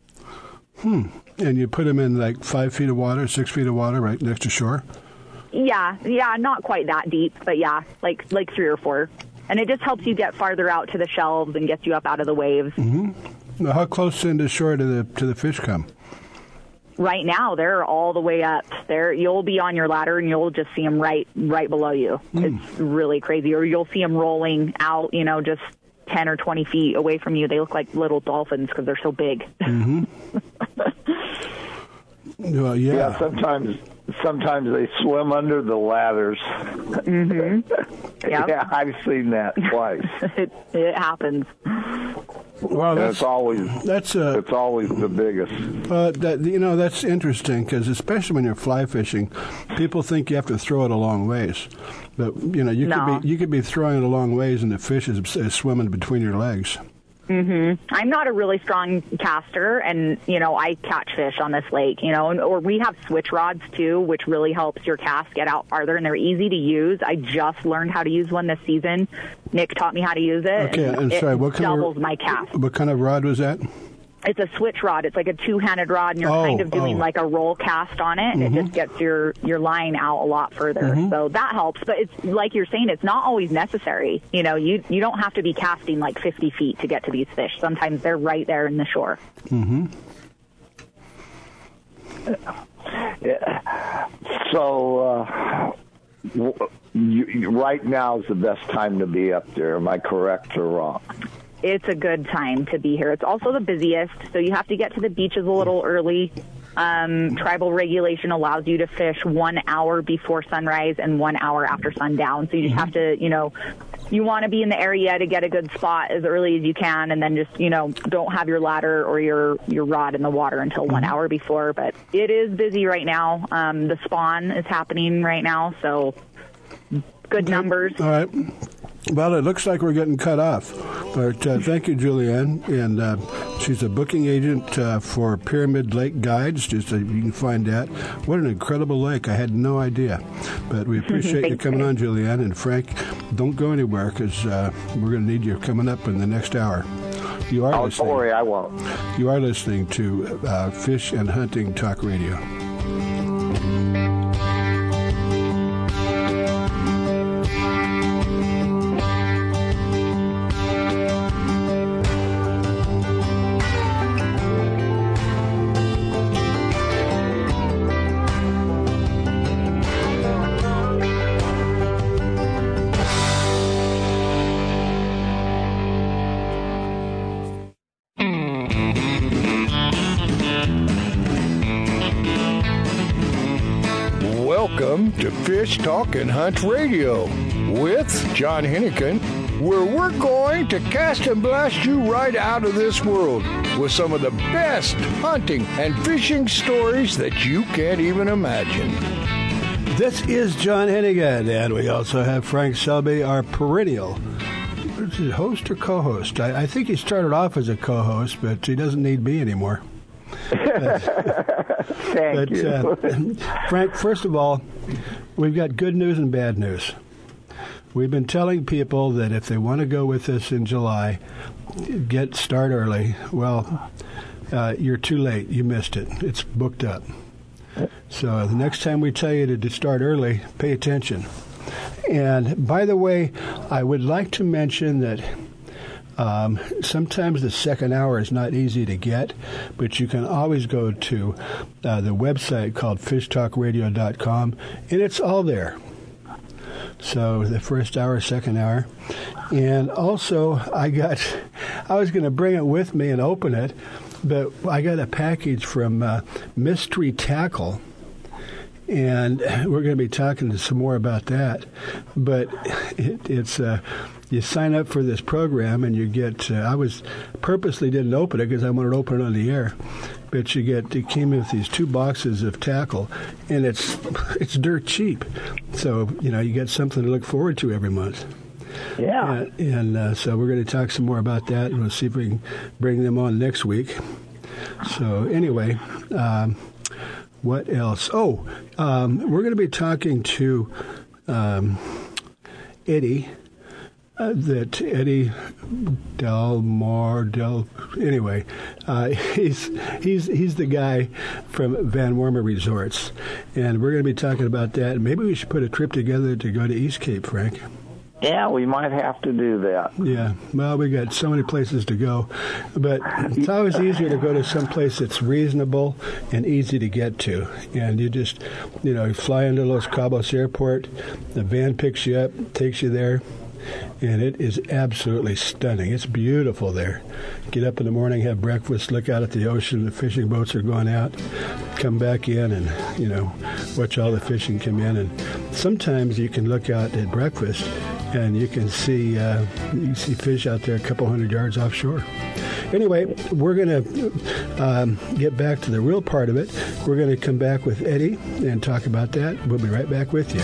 Hmm. And you put them in like five feet of water, six feet of water right next to shore? Yeah. Yeah, not quite that deep, but yeah, like like three or four. And it just helps you get farther out to the shelves and gets you up out of the waves. Mm-hmm. Now, how close into shore do the to the fish come? Right now, they're all the way up. There, you'll be on your ladder and you'll just see them right, right below you. Mm. It's really crazy. Or you'll see them rolling out, you know, just ten or twenty feet away from you. They look like little dolphins because they're so big. Mm-hmm. Well, yeah. yeah. Sometimes, sometimes they swim under the ladders. Mm-hmm. Yep. Yeah, I've seen that twice. it, it happens. Well, that's it's always that's a, it's always the biggest. Uh, that, you know, that's interesting because especially when you're fly fishing, people think you have to throw it a long ways, but you know you no. could be you could be throwing it a long ways and the fish is, is swimming between your legs. Mhm. I'm not a really strong caster, and you know I catch fish on this lake. You know, and, or we have switch rods too, which really helps your cast get out farther, and they're easy to use. I just learned how to use one this season. Nick taught me how to use it. Okay, and I'm it sorry. What kind doubles of, my cast? What kind of rod was that? It's a switch rod. It's like a two-handed rod, and you're oh, kind of doing oh. like a roll cast on it, and mm-hmm. it just gets your, your line out a lot further. Mm-hmm. So that helps. But it's like you're saying, it's not always necessary. You know, you you don't have to be casting like fifty feet to get to these fish. Sometimes they're right there in the shore. Mm-hmm. Yeah. So uh, you, you, right now is the best time to be up there. Am I correct or wrong? It's a good time to be here. It's also the busiest, so you have to get to the beaches a little early. Um, tribal regulation allows you to fish one hour before sunrise and one hour after sundown. So you just have to, you know, you want to be in the area to get a good spot as early as you can, and then just, you know, don't have your ladder or your, your rod in the water until one hour before. But it is busy right now. Um, the spawn is happening right now, so good numbers. All right. Well, it looks like we're getting cut off, but uh, thank you, Julianne, and uh, she's a booking agent uh, for Pyramid Lake Guides, just so you can find that. What an incredible lake. I had no idea, but we appreciate you coming on, Julianne, and Frank, don't go anywhere because uh, we're going to need you coming up in the next hour. You are oh, listening. Don't worry, I won't. You are listening to uh, Fish and Hunting Talk Radio. Fish Talk and Hunt Radio with John Hennigan, where we're going to cast and blast you right out of this world with some of the best hunting and fishing stories that you can't even imagine. This is John Hennigan, and we also have Frank Selby, our perennial host or co-host. I, I think he started off as a co-host, but he doesn't need me anymore. But, Thank but, you. Uh, Frank, first of all, we've got good news and bad news. We've been telling people that if they want to go with us in July, get start early. Well, uh, you're too late. You missed it. It's booked up. So the next time we tell you to, to start early, pay attention. And by the way, I would like to mention that Um, sometimes the second hour is not easy to get, but you can always go to uh, the website called fish talk radio dot com, and it's all there. So the first hour, second hour. And also, I got, I was going to bring it with me and open it, but I got a package from uh, Mystery Tackle, and we're going to be talking some more about that. But it, it's... Uh, You sign up for this program and you get, uh, I was purposely didn't open it because I wanted to open it on the air, but you get, it came with these two boxes of tackle, and it's it's dirt cheap. So, you know, you get something to look forward to every month. Yeah. Uh, and uh, so we're going to talk some more about that, and we'll see if we can bring them on next week. So anyway, um, what else? Oh, um, we're going to be talking to um, Eddie. Uh, that Eddie Del Mar Del anyway, uh, he's he's he's the guy from Van Wormer Resorts, and we're going to be talking about that. Maybe we should put a trip together to go to East Cape, Frank. Yeah, we might have to do that. Yeah, well, we got so many places to go, but it's always easier to go to some place that's reasonable and easy to get to. And you just, you know, you fly into Los Cabos Airport, the van picks you up, takes you there. And it is absolutely stunning. It's beautiful there. Get up in the morning, have breakfast, look out at the ocean. The fishing boats are going out. Come back in and, you know, watch all the fishing come in. And sometimes you can look out at breakfast and you can see uh, you see fish out there a couple hundred yards offshore. Anyway, we're going to um, get back to the real part of it. We're going to come back with Eddie and talk about that. We'll be right back with you.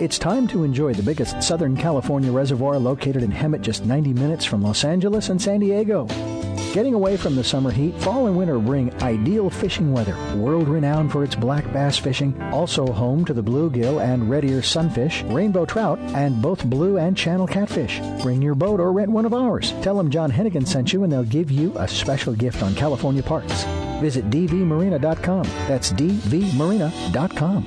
It's time to enjoy the biggest Southern California reservoir located in Hemet, just ninety minutes from Los Angeles and San Diego. Getting away from the summer heat, fall and winter bring ideal fishing weather. World-renowned for its black bass fishing, also home to the bluegill and red ear sunfish, rainbow trout, and both blue and channel catfish. Bring your boat or rent one of ours. Tell them John Hennigan sent you and they'll give you a special gift on California parks. Visit d v marina dot com. That's d v marina dot com.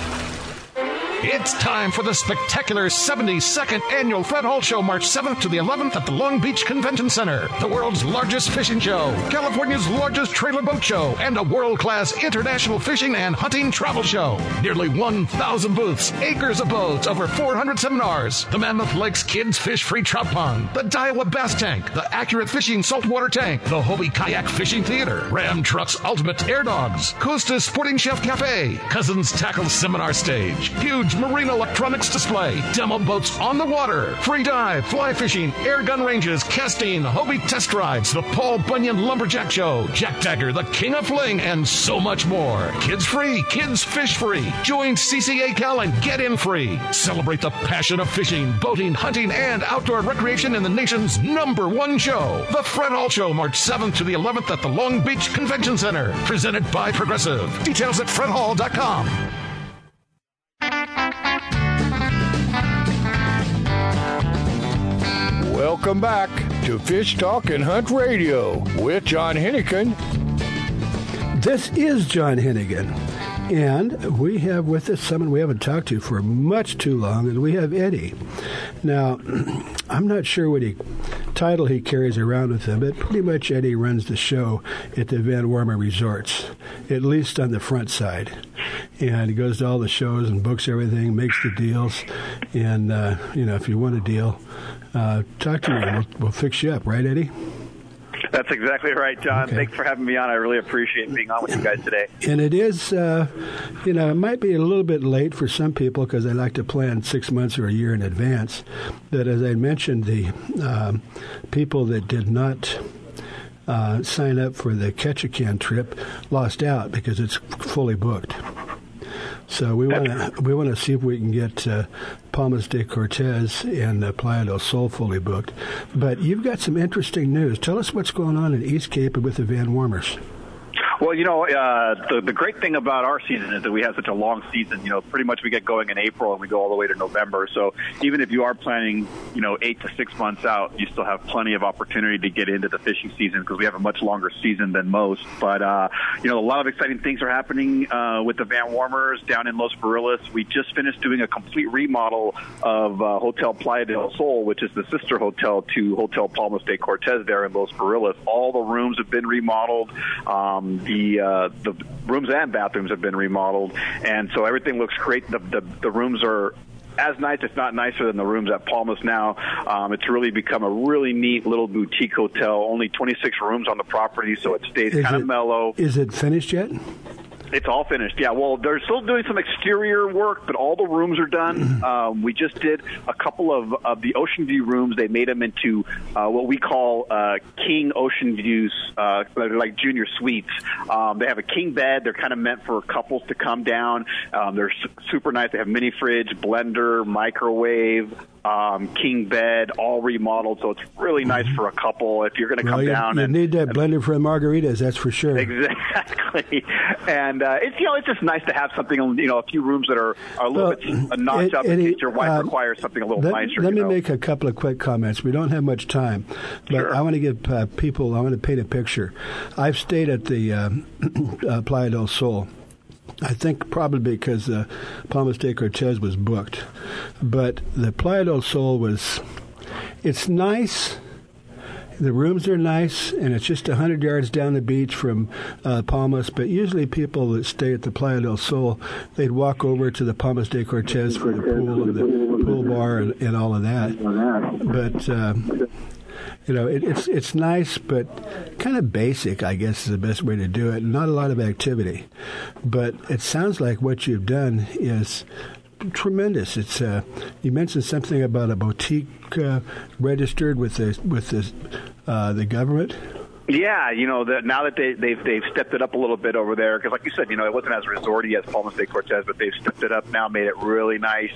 It's time for the spectacular seventy-second Annual Fred Hall Show, March seventh to the eleventh at the Long Beach Convention Center. The world's largest fishing show, California's largest trailer boat show, and a world-class international fishing and hunting travel show. Nearly one thousand booths, acres of boats, over four hundred seminars, the Mammoth Lakes Kids Fish-Free Trout Pond, the Daiwa Bass Tank, the Accurate Fishing Saltwater Tank, the Hobie Kayak Fishing Theater, Ram Truck's Ultimate Air Dogs, Costa's Sporting Chef Cafe, Cousins Tackle Seminar Stage, huge marine electronics display, demo boats on the water, free dive, fly fishing, air gun ranges, casting, Hobie test rides, the Paul Bunyan Lumberjack Show, Jack Dagger, the King of Fling, and so much more. Kids free, kids fish free. Join C C A Cal and get in free. Celebrate the passion of fishing, boating, hunting, and outdoor recreation in the nation's number one show. The Fred Hall Show, March seventh to the eleventh at the Long Beach Convention Center. Presented by Progressive. Details at fred hall dot com. Welcome back to Fish Talk and Hunt Radio with John Hennigan. This is John Hennigan, and we have with us someone we haven't talked to for much too long, and we have Eddie. Now, I'm not sure what he title he carries around with him, but pretty much Eddie runs the show at the Van Wormer Resorts, at least on the front side. And he goes to all the shows and books everything, makes the deals, and, uh, you know, if you want a deal, Uh, talk to me. We'll, we'll fix you up, right, Eddie? That's exactly right, John. Okay. Thanks for having me on. I really appreciate being on with you guys today. And it is, uh, you know, it might be a little bit late for some people because they like to plan six months or a year in advance. But as I mentioned, the um, people that did not uh, sign up for the Ketchikan trip lost out because it's fully booked. So we want to we want to see if we can get uh, Palmas de Cortez and uh, Playa del Sol fully booked. But you've got some interesting news. Tell us what's going on in East Cape with the Van Wormers. Well, you know, uh, the, the great thing about our season is that we have such a long season. You know, pretty much we get going in April and we go all the way to November. So even if you are planning, you know, eight to six months out, you still have plenty of opportunity to get into the fishing season because we have a much longer season than most. But, uh, you know, a lot of exciting things are happening uh, with the Van Wormers down in Los Barillas. We just finished doing a complete remodel of uh, Hotel Playa del Sol, which is the sister hotel to Hotel Palmas de Cortez there in Los Barillas. All the rooms have been remodeled. Um, The, uh, the rooms and bathrooms have been remodeled, and so everything looks great. The, the, the rooms are as nice, if not nicer, than the rooms at Palmas now. Um, it's really become a really neat little boutique hotel, only twenty-six rooms on the property, so it stays kind of mellow. Is it finished yet? It's all finished. Yeah, well, they're still doing some exterior work, but all the rooms are done. Um, we just did a couple of, of the Ocean View rooms. They made them into uh, what we call uh, King Ocean Views, uh, like junior suites. Um, they have a king bed. They're kind of meant for couples to come down. Um, they're su- super nice. They have mini fridge, blender, microwave, um, king bed, all remodeled. So it's really nice for a couple if you're going to well, come you, down. You and, need that and, blender for margaritas, that's for sure. Exactly. And Uh, it's you know it's just nice to have something, you know, a few rooms that are, are a little well, bit a notch up in case your wife uh, requires something a little let, nicer. Let me know. Make a couple of quick comments. We don't have much time, but sure. I want to give uh, people, I want to paint a picture. I've stayed at the um, uh, Playa del Sol. I think probably because uh, Palmas de Cortez was booked, but the Playa del Sol was. It's nice. The rooms are nice, and it's just one hundred yards down the beach from uh, Palmas, but usually people that stay at the Playa del Sol, they'd walk over to the Palmas de Cortez for the pool and the pool bar and, and all of that. But, um, you know, it, it's it's nice, but kind of basic, I guess, is the best way to do it. Not a lot of activity. But it sounds like what you've done is tremendous. It's uh, you mentioned something about a boutique uh, registered with the with the uh, the government. Yeah, you know, the, now that they, they've they've stepped it up a little bit over there, because like you said, you know, it wasn't as resorty as Palmas de Cortez, but they've stepped it up now, made it really nice,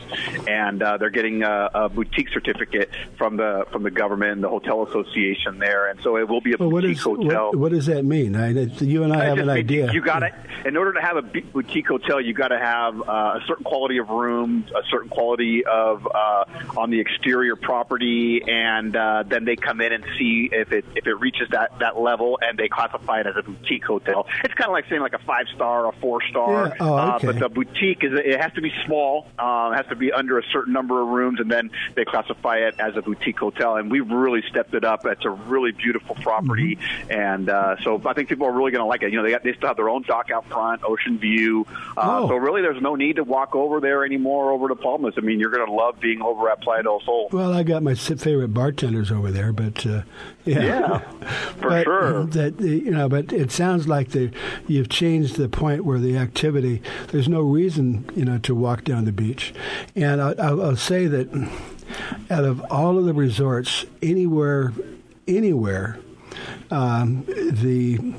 and uh, they're getting a, a boutique certificate from the from the government and the hotel association there, and so it will be a well, boutique what is, hotel. What, what does that mean? I, you and I, I have an idea. You got it. In order to have a boutique hotel, you got to have uh, a certain quality of room, a certain quality of uh, on the exterior property, and uh, then they come in and see if it if it reaches that that that level, and they classify it as a boutique hotel. It's kind of like saying like a five-star or four-star, yeah. oh, okay. uh, but the boutique, is it has to be small. Uh, it has to be under a certain number of rooms, and then they classify it as a boutique hotel. And we've really stepped it up. It's a really beautiful property, mm-hmm. and uh, so I think people are really going to like it. You know, they got, they still have their own dock out front, ocean view. Uh, oh. So really there's no need to walk over there anymore over to Palmas. I mean, you're going to love being over at Playa del Sol. Well, I got my favorite bartenders over there, but uh, yeah. yeah, for but, sure. That, you know, but it sounds like the, you've changed the point where the activity, there's no reason, you know, to walk down the beach. And I, I'll, I'll say that out of all of the resorts, anywhere, anywhere, um, the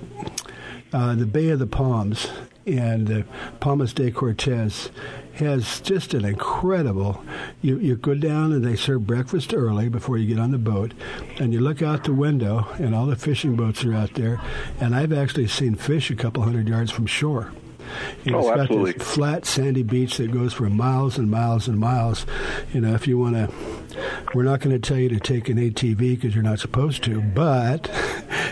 uh, the Bay of the Palms and the Palmas de Cortez has just an incredible, you, you go down and they serve breakfast early before you get on the boat, and you look out the window and all the fishing boats are out there, and I've actually seen fish a couple hundred yards from shore. And oh, it's absolutely. Got this flat, sandy beach that goes for miles and miles and miles. You know, if you want to, we're not going to tell you to take an A T V because you're not supposed to, but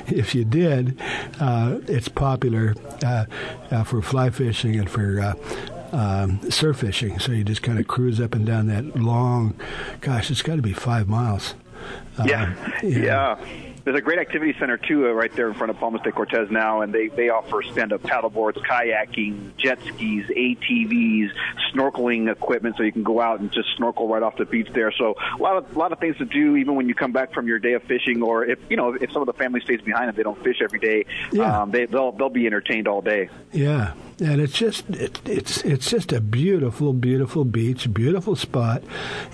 if you did, uh, it's popular uh, uh, for fly fishing and for uh, um, surf fishing. So you just kind of cruise up and down that long, gosh, it's got to be five miles. Uh, yeah, yeah. yeah. There's a great activity center, too, uh, right there in front of Palmas de Cortez now, and they, they offer stand-up paddleboards, kayaking, jet skis, A T Vs, snorkeling equipment, so you can go out and just snorkel right off the beach there. So a lot of a lot of things to do, even when you come back from your day of fishing, or if you know if some of the family stays behind and they don't fish every day, yeah. um, they, they'll they'll be entertained all day. Yeah, and it's just it, it's it's just a beautiful, beautiful beach, beautiful spot,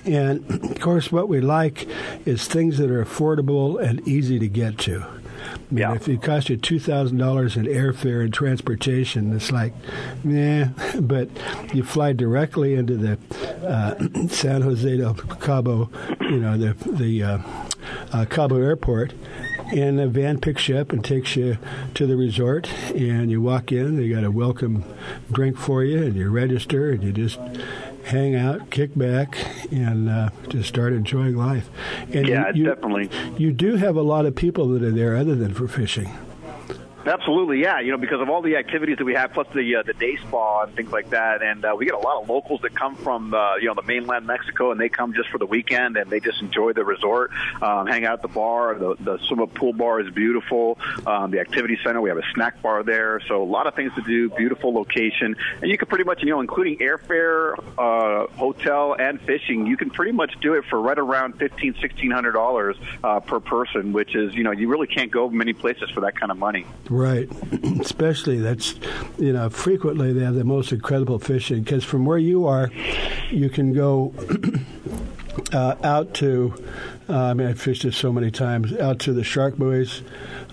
and of course, what we like is things that are affordable and easy to get to. I mean, yeah. if it cost you two thousand dollars in airfare and transportation, it's like, nah. But you fly directly into the uh, San Jose del Cabo, you know, the the uh, uh, Cabo Airport, and a van picks you up and takes you to the resort, and you walk in. They got a welcome drink for you, and you register, and you just hang out, kick back, and uh, just start enjoying life. And yeah, you, definitely. You do have a lot of people that are there other than for fishing. Absolutely, yeah. You know, because of all the activities that we have, plus the uh, the day spa and things like that, and uh, we get a lot of locals that come from uh, you know the mainland Mexico, and they come just for the weekend and they just enjoy the resort, um, hang out at the bar. The the swimming pool bar is beautiful. Um, the activity center, we have a snack bar there, so a lot of things to do. Beautiful location, and you can pretty much, you know, including airfare, uh, hotel, and fishing, you can pretty much do it for right around fifteen, sixteen hundred dollars uh, per person, which is, you know, you really can't go many places for that kind of money. Right, especially that's, you know, frequently they have the most incredible fishing, because from where you are, you can go uh, out to, uh, I mean, I fished this so many times, out to the Shark Buoys,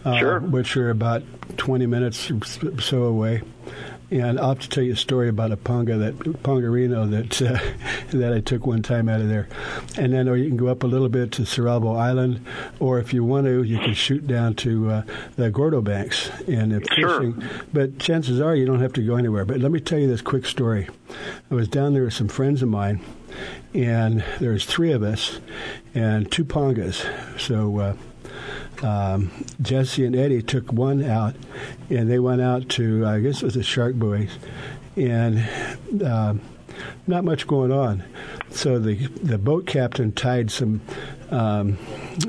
uh, sure. which are about twenty minutes or so away. And I'll have to tell you a story about a ponga, that pongarino that uh, that I took one time out of there. And then, or you can go up a little bit to Cerralbo Island, or if you want to, you can shoot down to uh, the Gordo Banks and the fishing. Sure. But chances are you don't have to go anywhere. But let me tell you this quick story. I was down there with some friends of mine, and there was three of us and two pongas. So Uh, Um, Jesse and Eddie took one out, and they went out to, I guess it was the Shark Buoys, and uh, not much going on. So the the boat captain tied some um,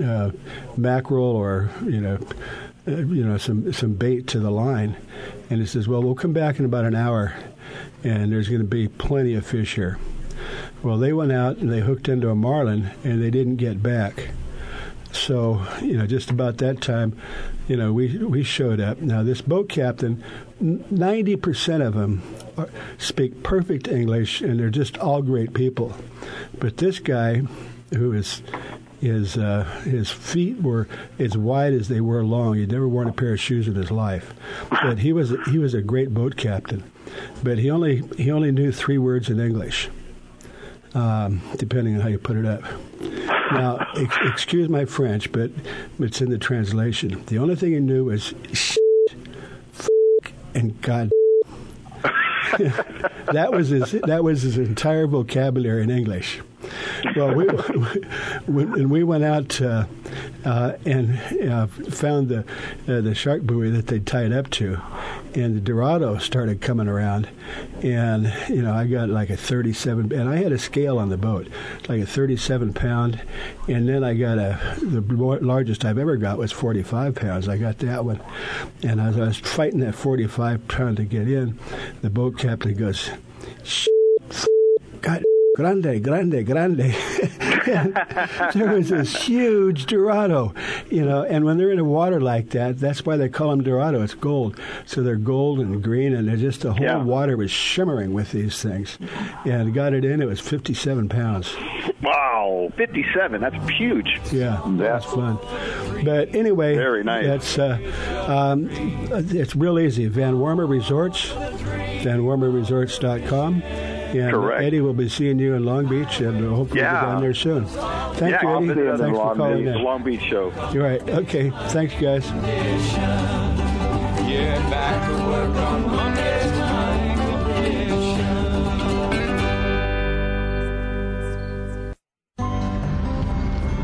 uh, mackerel or, you know, uh, you know some, some bait to the line, and he says, well, we'll come back in about an hour, and there's going to be plenty of fish here. Well, they went out, and they hooked into a marlin, and they didn't get back. So, you know, just about that time, you know, we we showed up. Now, this boat captain, ninety percent of them are, speak perfect English, and they're just all great people. But this guy, who is his uh, his feet were as wide as they were long. He'd never worn a pair of shoes in his life, but he was he was a great boat captain. But he only he only knew three words in English, um, depending on how you put it up. Now, ex- excuse my French, but it's in the translation. The only thing he knew was shit, f***, and god. that was his. That was his entire vocabulary in English. Well, we, we and we went out uh, uh, and uh, found the uh, the shark buoy that they tied up to, and the Dorado started coming around, and you know I got like a thirty-seven, and I had a scale on the boat, like a thirty-seven pound, and then I got a the largest I've ever got was forty-five pounds. I got that one, and as I was fighting that forty-five pound to get in, the boat captain goes, "Shit, God." Grande, grande, grande. There was this huge Dorado, you know, and when they're in the water like that, that's why they call them Dorado. It's gold. So they're gold and green, and they're just the whole yeah. water was shimmering with these things. And got it in. It was fifty-seven pounds. Wow, fifty-seven. That's huge. Yeah, that that's fun. But anyway, very nice. That's uh, um, it's real easy. Van Wormer Resorts, van wormer resorts dot com. And correct. Eddie will be seeing you in Long Beach, and hopefully yeah. you'll be down there soon. Thank yeah, you, Eddie. Thanks for Long calling Beach, in. The Long Beach show. You're right. Okay. Thanks, guys. Yeah, back to work on Monday's time.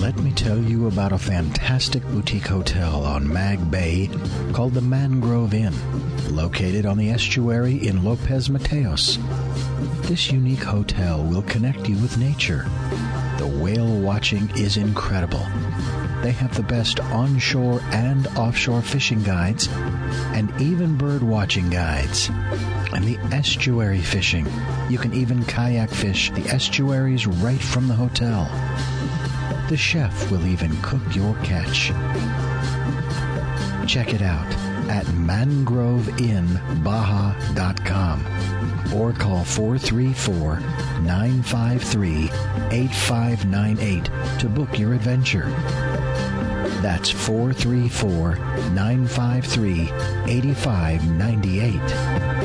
Let me tell you about a fantastic boutique hotel on Mag Bay called the Mangrove Inn, located on the estuary in Lopez Mateos. This unique hotel will connect you with nature. The whale watching is incredible. They have the best onshore and offshore fishing guides, and even bird watching guides. And the estuary fishing. You can even kayak fish the estuaries right from the hotel. The chef will even cook your catch. Check it out at mangrove in baja dot com or call four three four, nine five three, eight five nine eight to book your adventure. That's four three four, nine five three, eight five nine eight.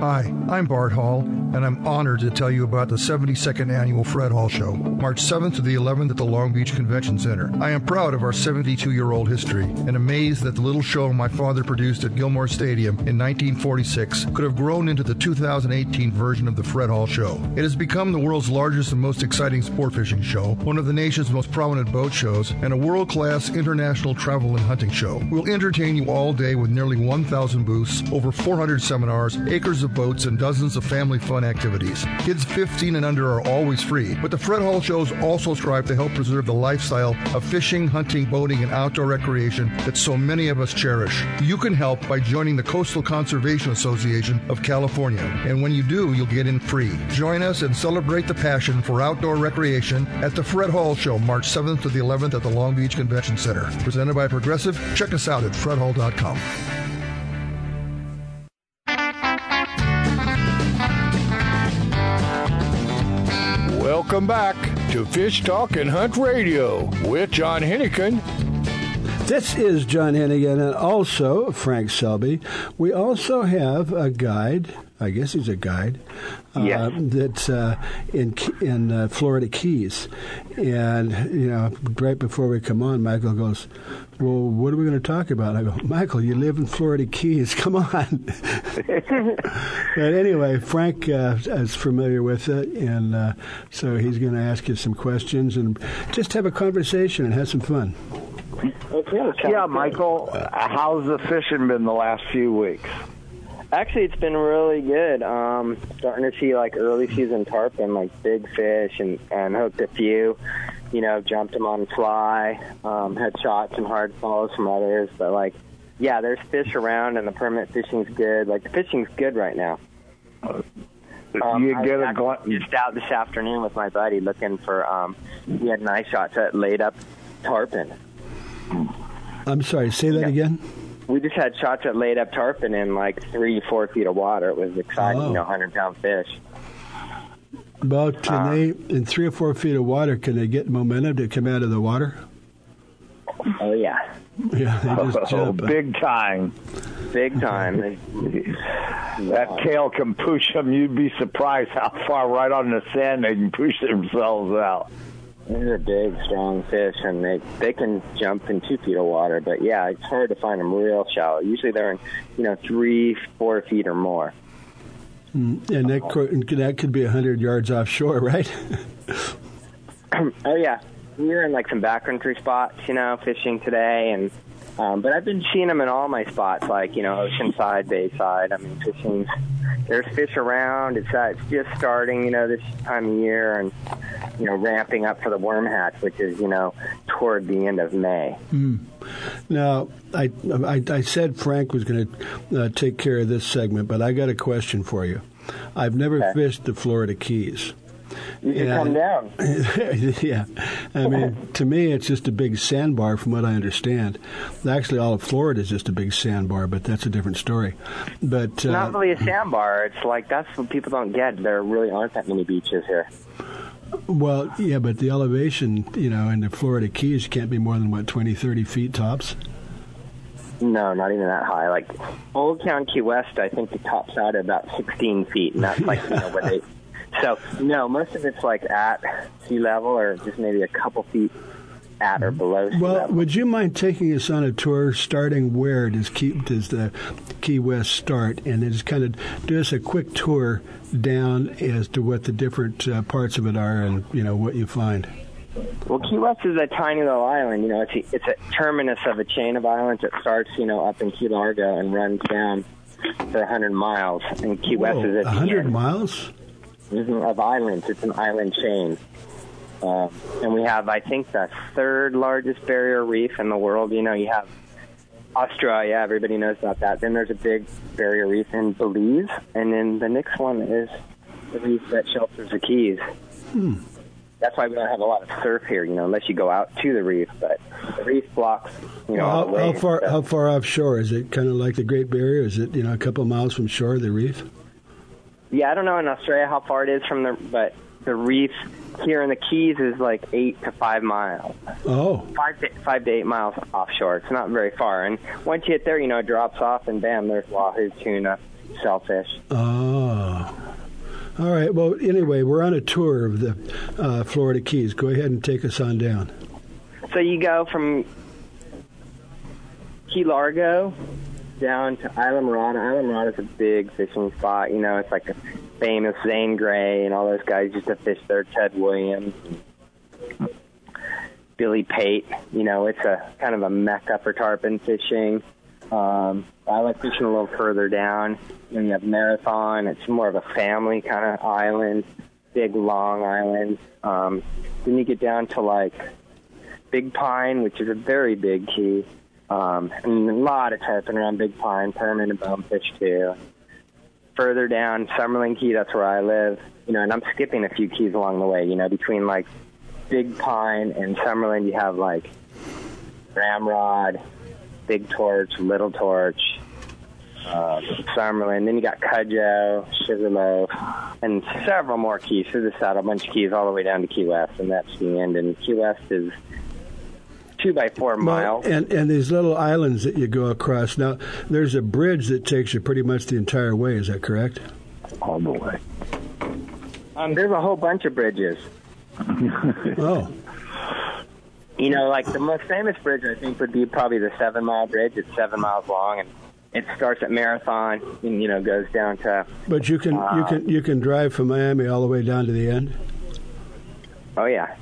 Hi, I'm Bart Hall, and I'm honored to tell you about the seventy-second Annual Fred Hall Show, March seventh to the eleventh at the Long Beach Convention Center. I am proud of our seventy-two-year-old history and amazed that the little show my father produced at Gilmore Stadium in nineteen forty-six could have grown into the two thousand eighteen version of the Fred Hall Show. It has become the world's largest and most exciting sport fishing show, one of the nation's most prominent boat shows, and a world-class international travel and hunting show. We'll entertain you all day with nearly one thousand booths, over four hundred seminars, acres of boats, and dozens of family fun activities. Kids fifteen and under are always free, but the Fred Hall shows also strive to help preserve the lifestyle of fishing, hunting, boating, and outdoor recreation that so many of us cherish. You can help by joining the Coastal Conservation Association of California, and when you do, you'll get in free. Join us and celebrate the passion for outdoor recreation at the Fred Hall Show, March seventh to the eleventh at the Long Beach Convention Center. Presented by Progressive. Check us out at fred hall dot com. Welcome back to Fish Talk and Hunt Radio with John Hennigan. This is John Hennigan and also Frank Selby. We also have a guide. I guess he's a guide. Yes. Uh, that's uh, in in uh, Florida Keys, and you know, right before we come on, Michael goes, "Well, what are we going to talk about?" I go, "Michael, you live in Florida Keys. Come on." But anyway, Frank uh, is familiar with it, and uh, so he's going to ask you some questions and just have a conversation and have some fun. Okay. Yeah, Michael, how's the fishing been the last few weeks? Actually, it's been really good. Um, starting to see like early season tarpon, like big fish, and, and hooked a few. You know, jumped them on fly. Um, had shots and hard falls from others, but like, yeah, there's fish around, and the permit fishing's good. Like the fishing's good right now. Uh, did um, you I get a gl- just out this afternoon with my buddy looking for. Um, we had nice shots at laid up tarpon. I'm sorry. Say that yeah. again. We just had shots that laid up tarpon in like three, four feet of water. It was exciting, oh. you know, hundred-pound fish. Well, can uh, they, in three or four feet of water, can they get momentum to come out of the water? Oh, yeah. Yeah, they just oh, jump. Big time. Big time. That wow. Kale can push them. You'd be surprised how far right on the sand they can push themselves out. These are big, strong fish, and they, they can jump in two feet of water. But, yeah, it's hard to find them real shallow. Usually they're in, you know, three, four feet or more. And that, that could be one hundred yards offshore, right? Oh, yeah. We were in, like, some backcountry spots, you know, fishing today. and um, But I've been seeing them in all my spots, like, you know, oceanside, bayside. I mean, fishing. There's fish around. It's, uh, it's just starting, you know, this time of year, and, you know, ramping up for the worm hatch, which is, you know, toward the end of May. Mm. Now, I, I I said Frank was going to uh, take care of this segment, but I got a question for you. I've never okay. fished the Florida Keys. You can come down. Yeah. I mean, to me, it's just a big sandbar from what I understand. Actually, all of Florida is just a big sandbar, but that's a different story. But it's uh, not really a sandbar. It's like that's what people don't get. There really aren't that many beaches here. Well, yeah, but the elevation, you know, in the Florida Keys can't be more than, what, twenty, thirty feet tops? No, not even that high. Like, Old Town Key West, I think the top's out at about sixteen feet, and that's like, you know, what they... So, no, most of it's like at sea level or just maybe a couple feet at or below sea well, level. Well, would you mind taking us on a tour starting where does Key, does the Key West start? And then just kind of do us a quick tour down as to what the different uh, parts of it are and, you know, what you find. Well, Key West is a tiny little island. You know, it's a, it's a terminus of a chain of islands that starts, you know, up in Key Largo and runs down for one hundred miles. And Key Whoa, West is at one hundred miles? Of islands. It's an island chain. Uh, and we have, I think, the third largest barrier reef in the world. You know, you have Australia. Everybody knows about that. Then there's a big barrier reef in Belize. And then the next one is the reef that shelters the Keys. Hmm. That's why we don't have a lot of surf here, you know, unless you go out to the reef. But the reef blocks, you know, well, how, all the way. How far, how far offshore? Is it kind of like the Great Barrier? Is it, you know, a couple of miles from shore, the reef? Yeah, I don't know in Australia how far it is from the, but the reef here in the Keys is like eight to five miles. Oh. Five to, five to eight miles offshore. It's not very far. And once you hit there, you know, it drops off, and bam, there's wahoo, tuna, shellfish. Oh. All right. Well, anyway, we're on a tour of the uh, Florida Keys. Go ahead and take us on down. So you go from Key Largo down to Isla Mirada. Isla Mirada is a big fishing spot. You know, it's like a famous Zane Grey and all those guys used to fish there. Ted Williams, Billy Pate. You know, it's a kind of a mecca for tarpon fishing. Um, I like fishing a little further down. Then you have Marathon. It's more of a family kind of island, big long island. Um, then you get down to like Big Pine, which is a very big key. Um, and a lot of tarpon around Big Pine, permanent and bonefish too. Further down, Summerlin Key, that's where I live. You know, and I'm skipping a few keys along the way. You know, between like Big Pine and Summerlin, you have like Ramrod, Big Torch, Little Torch, uh, Summerlin. Then you got Cudjoe, Sugarloaf, and several more keys. So this out a bunch of keys all the way down to Key West, and that's the end. And Key West is Two by four miles. Well, and, and these little islands that you go across. Now, there's a bridge that takes you pretty much the entire way. Is that correct? All the way. Um, there's a whole bunch of bridges. Oh. You know, like the most famous bridge, I think, would be probably the Seven Mile Bridge. It's seven miles long, and it starts at Marathon and, you know, goes down to... But you can uh, you can, you can drive from Miami all the way down to the end? Oh, yeah.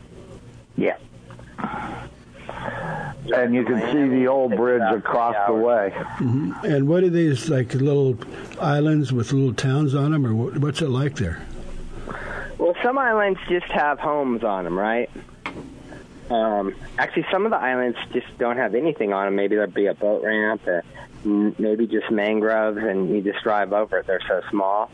Yeah. and you can see the old bridge across the way. Mm-hmm. And what are these, like little islands with little towns on them, or what's it like there? Well, some islands just have homes on them, right? Um, actually, some of the islands just don't have anything on them. Maybe there'd be a boat ramp, or maybe just mangroves, and you just drive over it. They're so small.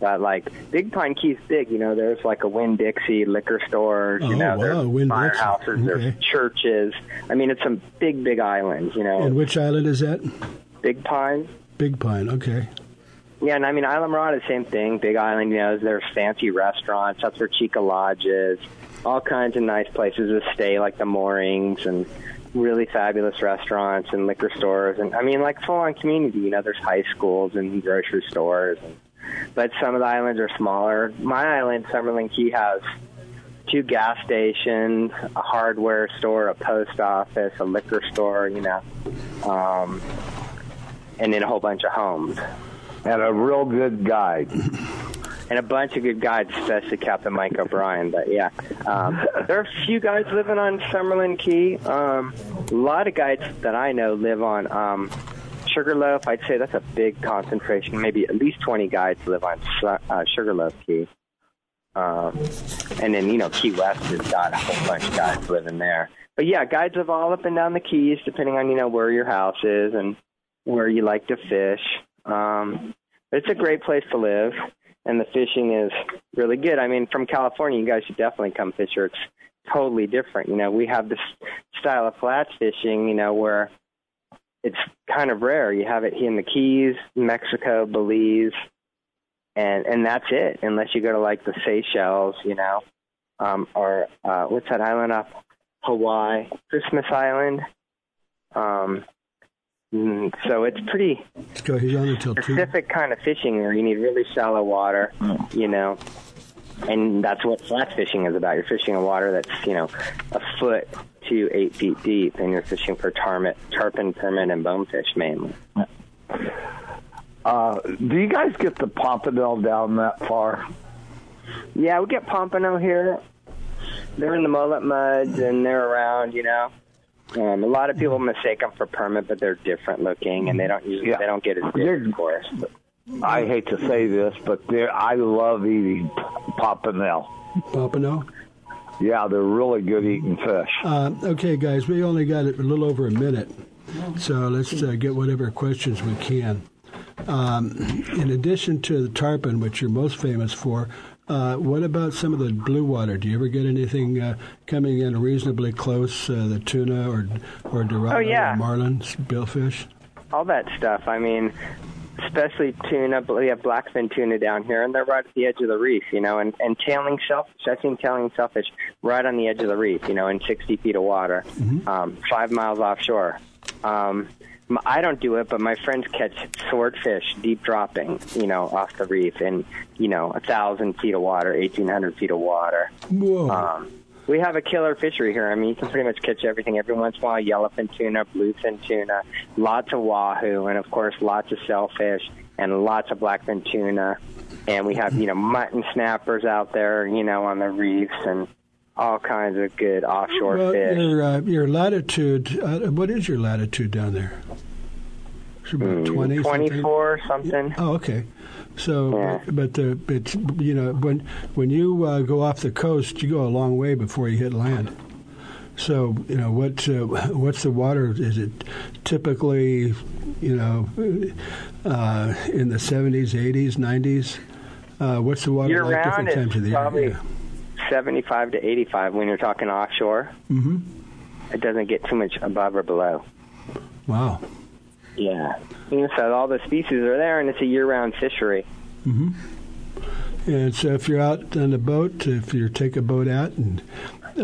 But, like, Big Pine Key's big. You know, there's, like, a Winn-Dixie liquor stores. You oh, know, wow, there's firehouses, okay. There's churches. I mean, it's some big, big islands, you know. And which island is that? Big Pine. Big Pine, okay. Yeah, and, I mean, Isla Mirada, same thing. Big Island, you know, there's fancy restaurants, up there Chica Lodges, all kinds of nice places to stay, like the moorings and really fabulous restaurants and liquor stores. And, I mean, like, full-on community. You know, there's high schools and grocery stores and but some of the islands are smaller. My island, Summerlin Key, has two gas stations, a hardware store, a post office, a liquor store, you know, um, and then a whole bunch of homes. And a real good guide. And a bunch of good guides, especially Captain Mike O'Brien. But, yeah, um, there are a few guys living on Summerlin Key. Um, a lot of guides that I know live on um, Sugarloaf. I'd say that's a big concentration. Maybe at least twenty guides live on uh, Sugarloaf Key. Um, and then, you know, Key West has got a whole bunch of guides living there. But, yeah, guides live all up and down the Keys, depending on, you know, where your house is and where you like to fish. Um, it's a great place to live, and the fishing is really good. I mean, from California, you guys should definitely come fish here. It's totally different. You know, we have this style of flats fishing, you know, where it's kind of rare. You have it here in the Keys, Mexico, Belize, and and that's it, unless you go to, like, the Seychelles, you know, um, or uh, what's that island off Hawaii? Christmas Island. Um, so it's pretty specific kind of fishing where you need really shallow water, oh. you know, and that's what flats fishing is about. You're fishing in water that's, you know, a foot to eight feet deep, and you're fishing for tarpon, tarpon, permit, and bonefish mainly. Uh, do you guys get the pompano down that far? Yeah, we get pompano here. They're in the mullet muds, and they're around, you know. Um, a lot of people mistake them for permit, but they're different looking, and they don't usually yeah. they don't get as big, of course. But. I hate to say this, but I love eating pompano. Pompano? Yeah, they're really good eating fish. Uh, okay, guys, we only got a little over a minute, so let's uh, get whatever questions we can. Um, in addition to the tarpon, which you're most famous for, uh, what about some of the blue water? Do you ever get anything uh, coming in reasonably close, uh, the tuna or or dorado, oh, yeah. or marlin, billfish? All that stuff. I mean, especially tuna. We have blackfin tuna down here, and they're right at the edge of the reef, you know, and, and tailing shellfish. I've seen tailing shellfish right on the edge of the reef, you know, in sixty feet of water, mm-hmm. um, five miles offshore. Um, I don't do it, but my friends catch swordfish deep dropping, you know, off the reef in, you know, one thousand feet of water, eighteen hundred feet of water. Whoa. Um, we have a killer fishery here. I mean, you can pretty much catch everything every once in a while, yellowfin tuna, bluefin tuna, lots of wahoo, and, of course, lots of shellfish and lots of blackfin tuna. And we have, you know, mutton snappers out there, you know, on the reefs and all kinds of good offshore well, fish. Your, uh, your latitude, uh, what is your latitude down there? It's about mm, twenty, twenty-four something. something. Oh, okay. So, yeah. but the it's you know when when you uh, go off the coast, you go a long way before you hit land. So you know what uh, what's the water? Is it typically you know uh, in the seventies, eighties, nineties? Uh, what's the water year like round different times of the year? Probably yeah. seventy-five to eighty-five when you're talking offshore. Mm-hmm. It doesn't get too much above or below. Wow. Yeah. So all the species are there, and it's a year-round fishery. Mm-hmm. And so if you're out on a boat, if you take a boat out and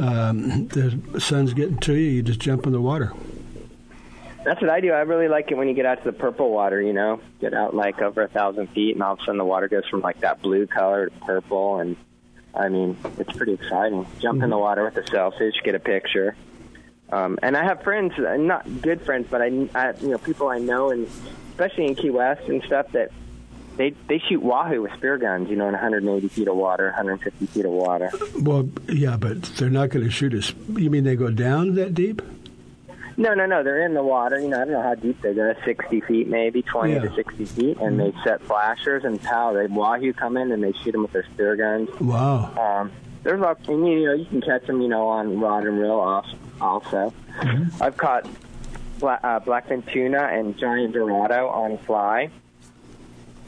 um, the sun's getting to you, you just jump in the water. That's what I do. I really like it when you get out to the purple water, you know. Get out, like, over one thousand feet, and all of a sudden the water goes from, like, that blue color to purple. And, I mean, it's pretty exciting. Jump mm-hmm. in the water with the shellfish, get a picture. Um, and I have friends, not good friends, but I, I, you know, people I know, and especially in Key West and stuff, that they they shoot wahoo with spear guns, you know, in one hundred eighty feet of water, one hundred fifty feet of water. Well, yeah, but they're not going to shoot us. You mean they go down that deep? No, no, no. They're in the water. You know, I don't know how deep they go. sixty feet maybe, twenty yeah. to sixty feet. And mm-hmm. they set flashers and pow. They wahoo come in and they shoot them with their spear guns. Wow. Um, there's lots, and you know, you can catch them, you know, on rod and reel also. Mm-hmm. I've caught black, uh, blackfin tuna and giant dorado on fly,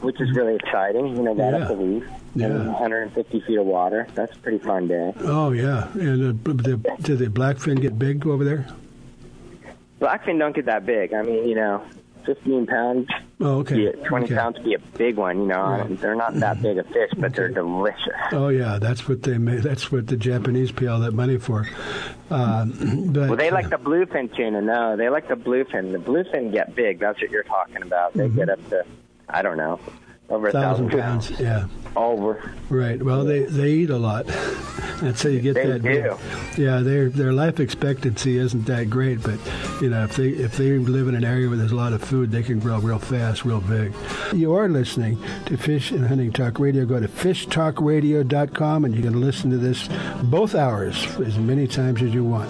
which is really exciting. You know, that yeah. up the reef. Yeah. one hundred fifty feet of water. That's a pretty fun day. Oh, yeah. And uh, the, did the blackfin get big over there? Blackfin don't get that big. I mean, you know, fifteen pounds, oh, okay. twenty okay. pounds would be a big one. You know, right. They're not that big a fish, but okay. they're delicious. Oh, yeah. That's what they made. That's what the Japanese pay all that money for. Uh, but, well, they like uh, the bluefin tuna. No, they like the bluefin. The bluefin get big. That's what you're talking about. They mm-hmm. get up to, I don't know, over a thousand, thousand pounds. pounds. Yeah. Over. Right. Well, they, they eat a lot. That's how you get they that. They do. Yeah, their their life expectancy isn't that great, but you know, if they if they live in an area where there's a lot of food, they can grow real fast, real big. You are listening to Fish and Hunting Talk Radio. Go to fish talk radio dot com and you can listen to this both hours as many times as you want.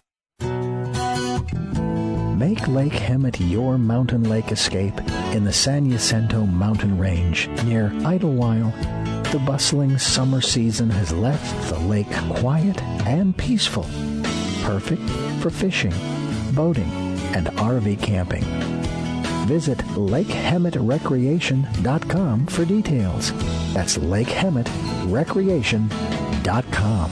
Make Lake Hemet your mountain lake escape in the San Jacinto mountain range near Idlewild. The bustling summer season has left the lake quiet and peaceful, perfect for fishing, boating, and R V camping. Visit lake hemet recreation dot com for details. That's lake hemet recreation dot com.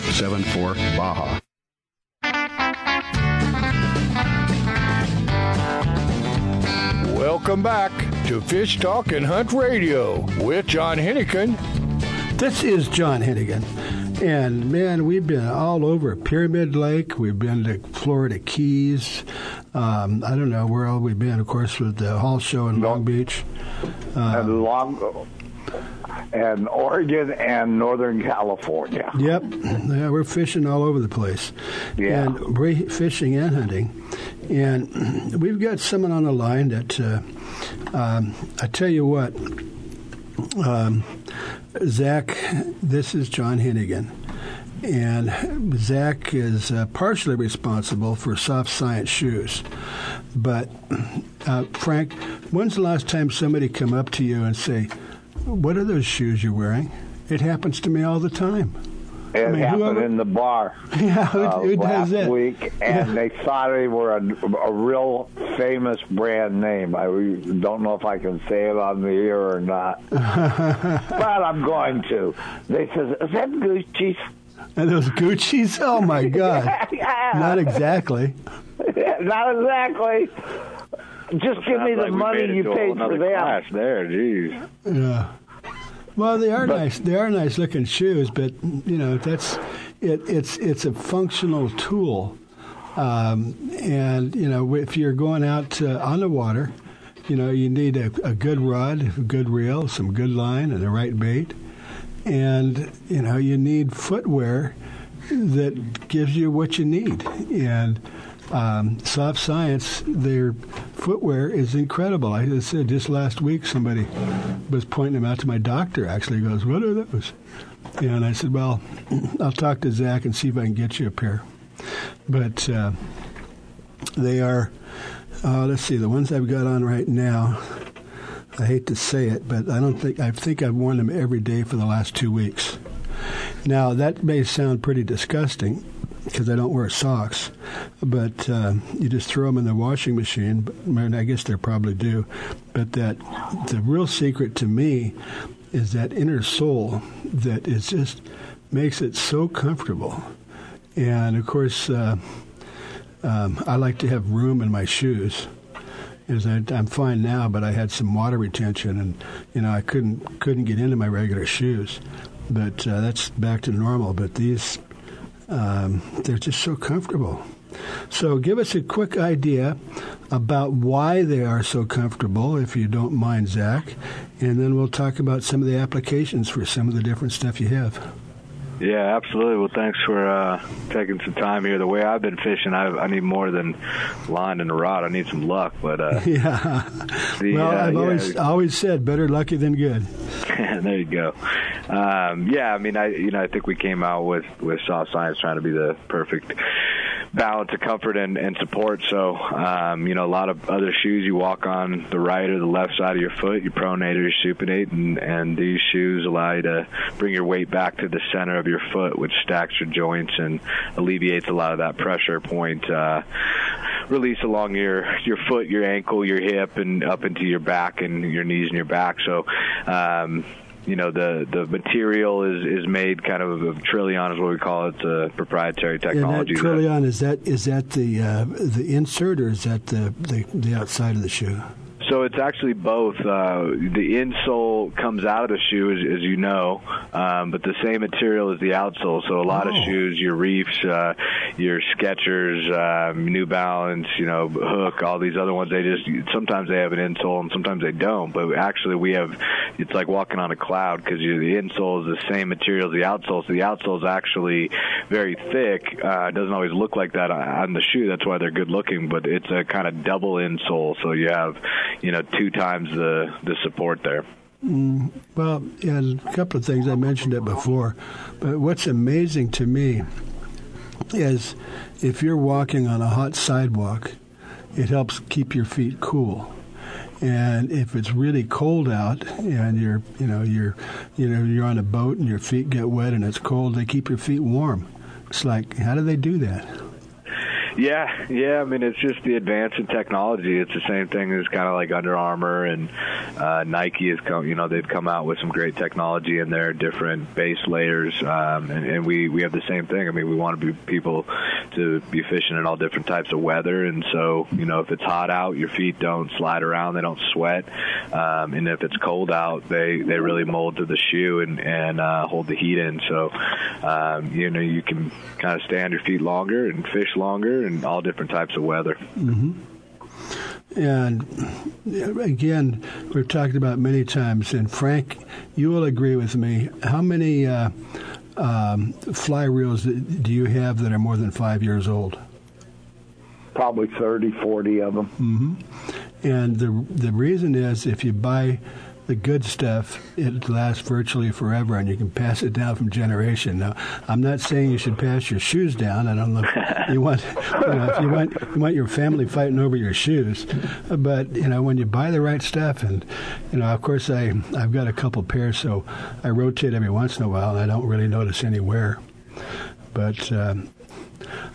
seven four, Baja. Welcome back to Fish Talk and Hunt Radio with John Hennigan. This is John Hennigan. And, man, we've been all over Pyramid Lake. We've been to Florida Keys. Um, I don't know where all we've been, of course, with the Hall Show in Long, Long Beach. Um, and Long and Oregon and Northern California. Yep. Yeah, we're fishing all over the place. Yeah. And we're fishing and hunting. And we've got someone on the line that, uh, um, I tell you what, um, Zach, this is John Hennigan. And Zach is uh, partially responsible for Soft Science shoes. But, uh, Frank, when's the last time somebody come up to you and say, what are those shoes you're wearing? It happens to me all the time. It I mean, happened whoever, in the bar yeah, who, uh, who last does week, and yeah. they thought they were a, a real famous brand name. I don't know if I can say it on the air or not, but I'm going to. They says, is that Gucci's? Are those Gucci's? Oh, my God. yeah, yeah. Not exactly. Not exactly. Just give me the like money you paid for that. There, geez. Yeah. Well, they are but, nice. They are nice-looking shoes, but you know that's it. It's it's a functional tool, um, and you know if you're going out uh, on the water, you know you need a, a good rod, a good reel, some good line, and the right bait, and you know you need footwear that gives you what you need. And um, Soft Science, they're. Footwear is incredible. I said just last week somebody was pointing them out to my doctor. Actually, he goes, "What are those?" And I said, "Well, I'll talk to Zach and see if I can get you a pair." But uh, they are. Uh, let's see, the ones I've got on right now. I hate to say it, but I don't think I think I've worn them every day for the last two weeks. Now that may sound pretty disgusting, because I don't wear socks, but uh, you just throw them in the washing machine. But, I mean, I guess they probably do. But that the real secret to me is that inner sole that is just makes it so comfortable. And, of course, uh, um, I like to have room in my shoes. As I, I'm fine now, but I had some water retention, and, you know, I couldn't, couldn't get into my regular shoes. But uh, that's back to normal. But these... Um, they're just so comfortable. So give us a quick idea about why they are so comfortable, if you don't mind, Zach, and then we'll talk about some of the applications for some of the different stuff you have. Yeah, absolutely. Well, thanks for uh, taking some time here. The way I've been fishing, I, I need more than line and a rod. I need some luck. But uh, yeah, the, well, uh, I've yeah. always always said better lucky than good. There you go. Um, yeah, I mean, I you know I think we came out with, with Soft Science trying to be the perfect balance of comfort and, and support. So, um, you know, a lot of other shoes you walk on the right or the left side of your foot, you pronate or you supinate, and, and these shoes allow you to bring your weight back to the center of your foot, which stacks your joints and alleviates a lot of that pressure point uh, release along your, your foot, your ankle, your hip, and up into your back and your knees and your back. So, um, you know, the, the material is, is made kind of, of Trillion is what we call it. It's a proprietary technology. And that Trillion, that, is that is that the uh, the insert, or is that the, the, the outside of the shoe? So it's actually both. Uh, the insole comes out of the shoe, as, as you know, um, but the same material as the outsole. So a lot oh. of shoes, your Reefs, uh, your Skechers, um, New Balance, you know, Hook, all these other ones, they just sometimes they have an insole and sometimes they don't. But actually, we have it's like walking on a cloud, because the insole is the same material as the outsole. So the outsole is actually very thick. It uh, doesn't always look like that on the shoe. That's why they're good looking. But it's a kind of double insole. So you have you know, two times the, the support there. Mm, well, and a couple of things. I mentioned it before. But what's amazing to me is if you're walking on a hot sidewalk, it helps keep your feet cool. And if it's really cold out and you're, you know, you're, you know, you're on a boat and your feet get wet and it's cold, they keep your feet warm. It's like, how do they do that? Yeah, yeah. I mean, it's just the advance in technology. It's the same thing as kind of like Under Armour and uh, Nike has come. You know, they've come out with some great technology in their different base layers, um, and, and we, we have the same thing. I mean, we want to be people to be fishing in all different types of weather, and so you know, if it's hot out, your feet don't slide around, they don't sweat, um, and if it's cold out, they, they really mold to the shoe and and uh, hold the heat in. So, um, you know, you can kind of stay on your feet longer and fish longer. And all different types of weather. Mm-hmm. And again, we've talked about many times, and Frank, you will agree with me. How many uh, um, fly reels do you have that are more than five years old? Probably thirty, forty of them. Mm-hmm. And the the reason is if you buy the good stuff, it lasts virtually forever, and you can pass it down from generation. Now, I'm not saying you should pass your shoes down. I don't know if you want, you know, if you want, you want your family fighting over your shoes. But, you know, when you buy the right stuff, and, you know, of course, I, I've got a couple pairs, so I rotate every once in a while, and I don't really notice any wear. But, um,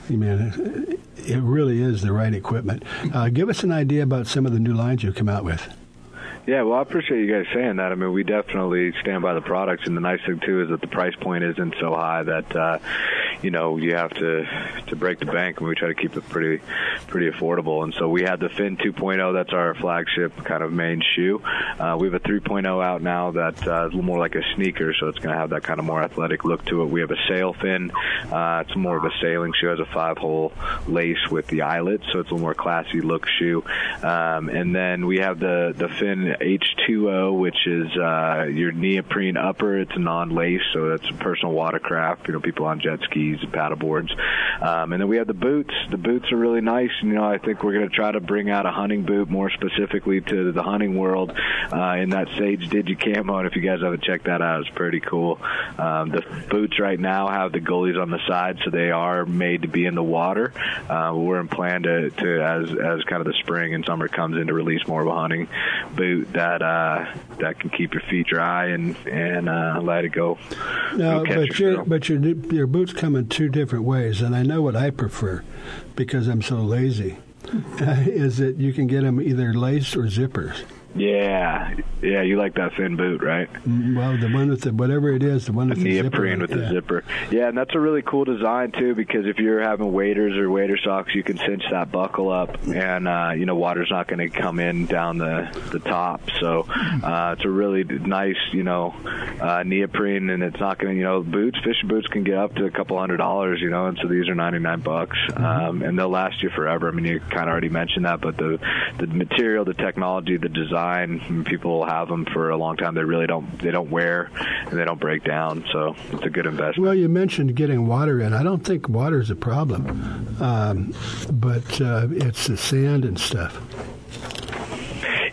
I mean, it really is the right equipment. Uh, give us an idea about some of the new lines you've come out with. Yeah, well, I appreciate you guys saying that. I mean, we definitely stand by the products, and the nice thing, too, is that the price point isn't so high that, uh, you know, you have to to break the bank, and we try to keep it pretty pretty affordable. And so we had the Fin two point oh. That's our flagship kind of main shoe. Uh, we have a three point oh out now that uh, is a little more like a sneaker, so it's going to have that kind of more athletic look to it. We have a sail fin. Uh, it's more of a sailing shoe. It has a five-hole lace with the eyelet, so it's a little more classy-look shoe. Um, and then we have the, the Fin H two O, which is uh, your neoprene upper. It's non-lace, so that's personal watercraft, you know, people on jet skis and paddleboards. Um, and then we have the boots. The boots are really nice, and, you know, I think we're going to try to bring out a hunting boot more specifically to the hunting world uh, in that Sage Digicamo, and if you guys haven't checked that out, it's pretty cool. Um, the boots right now have the goalies on the side, so they are made to be in the water. Uh, we're in plan to, to as, as kind of the spring and summer comes in, to release more of a hunting boot that uh, that can keep your feet dry and and uh, let it go. No, but your but your your boots come in two different ways, and I know what I prefer because I'm so lazy. Uh, is that you can get them either lace or zippers. Yeah, yeah, you like that Fin boot, right? Well, the one with the, whatever it is, the one with the, the zipper. Neoprene with yeah. the zipper. Yeah, and that's a really cool design, too, because if you're having waders or wader socks, you can cinch that buckle up, and, uh, you know, water's not going to come in down the, the top. So uh, it's a really nice, you know, uh, neoprene, and it's not going to, you know, boots, fishing boots can get up to a couple hundred dollars, you know, and so these are ninety-nine bucks, mm-hmm. um, and they'll last you forever. I mean, you kind of already mentioned that, but the, the material, the technology, the design, people have them for a long time. They really don't. They don't wear and they don't break down. So it's a good investment. Well, you mentioned getting water in. I don't think water is a problem, um, but uh, it's the sand and stuff.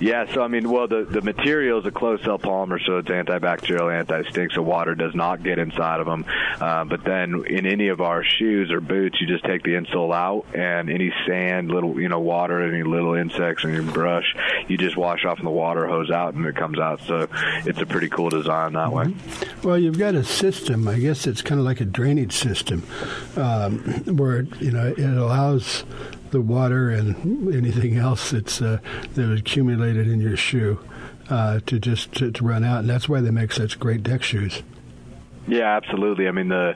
Yeah, so, I mean, well, the, the material is a closed-cell polymer, so it's antibacterial, anti-stink, so water does not get inside of them. Uh, but then in any of our shoes or boots, you just take the insole out, and any sand, little, you know, water, any little insects in your brush, you just wash off, and the water hose out, and it comes out. So it's a pretty cool design that mm-hmm. way. Well, you've got a system. I guess it's kind of like a drainage system um, where, you know, it allows the water and anything else that's uh, that was accumulated in your shoe uh, to just to, to run out, and that's why they make such great deck shoes. Yeah, absolutely. I mean, the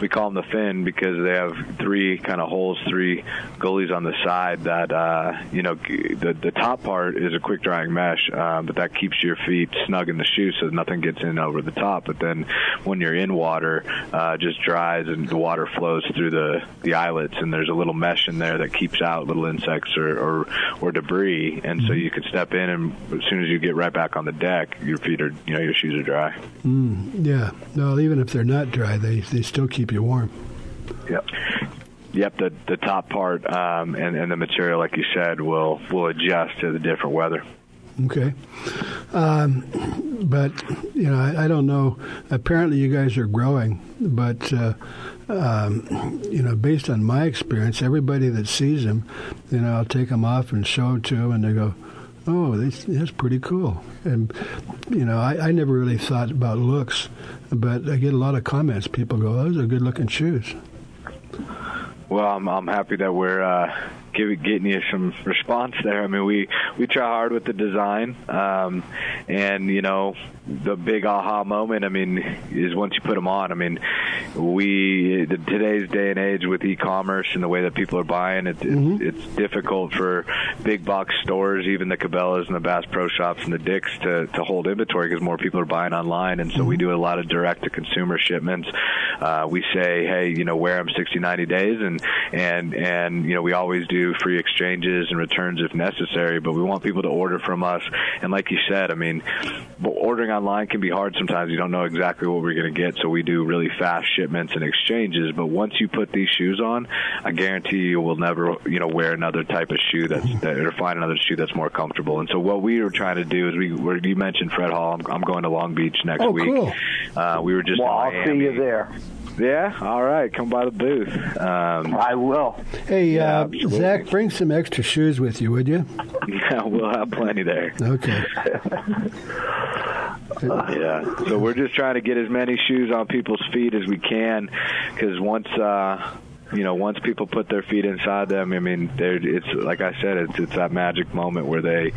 we call them the Fin because they have three kind of holes, three gullies on the side that, uh, you know, the, the top part is a quick-drying mesh, uh, but that keeps your feet snug in the shoe so nothing gets in over the top. But then when you're in water, uh, it just dries and the water flows through the, the eyelets, and there's a little mesh in there that keeps out little insects or, or, or debris. And so you can step in, and as soon as you get right back on the deck, your feet are, you know, your shoes are dry. Mm, yeah. No, even if they're not dry, they, they still keep you warm. Yep. Yep, the the top part um, and, and the material, like you said, will will adjust to the different weather. Okay. Um, but, you know, I, I don't know. Apparently you guys are growing, but, uh, um, you know, based on my experience, everybody that sees them, you know, I'll take them off and show them to them, and they go, oh, that's, that's pretty cool. And, you know, I, I never really thought about looks, but I get a lot of comments. People go, those are good-looking shoes. Well, I'm, I'm happy that we're uh, giving, getting you some response there. I mean, we, we try hard with the design. Um, and, you know, the big aha moment, I mean, is once you put them on. I mean, we today's day and age with e-commerce and the way that people are buying, it, mm-hmm. it it's difficult for big-box stores, even the Cabela's and the Bass Pro Shops and the Dick's, to, to hold inventory because more people are buying online. And so mm-hmm. we do a lot of direct-to-consumer shipments. Uh, we say, hey, you know, wear them sixty, ninety days. And, and, and you know, we always do do free exchanges and returns if necessary, but we want people to order from us. And like you said, I mean, ordering online can be hard sometimes. You don't know exactly what we're going to get, so we do really fast shipments and exchanges. But once you put these shoes on, I guarantee you will never, you know, wear another type of shoe that's that, or find another shoe that's more comfortable. And so what we were trying to do is we were, you mentioned Fred Hall. I'm, I'm going to Long Beach next oh, week. Cool. Uh, we were just well, in Miami. I'll see you there. Yeah, all right. Come by the booth. Um, I will. Hey, yeah, uh, Zach, bring some extra shoes with you, would you? Yeah, we'll have plenty there. Okay. Yeah, so we're just trying to get as many shoes on people's feet as we can, because once... Uh, You know, once people put their feet inside them, I mean, it's like I said, it's, it's that magic moment where they,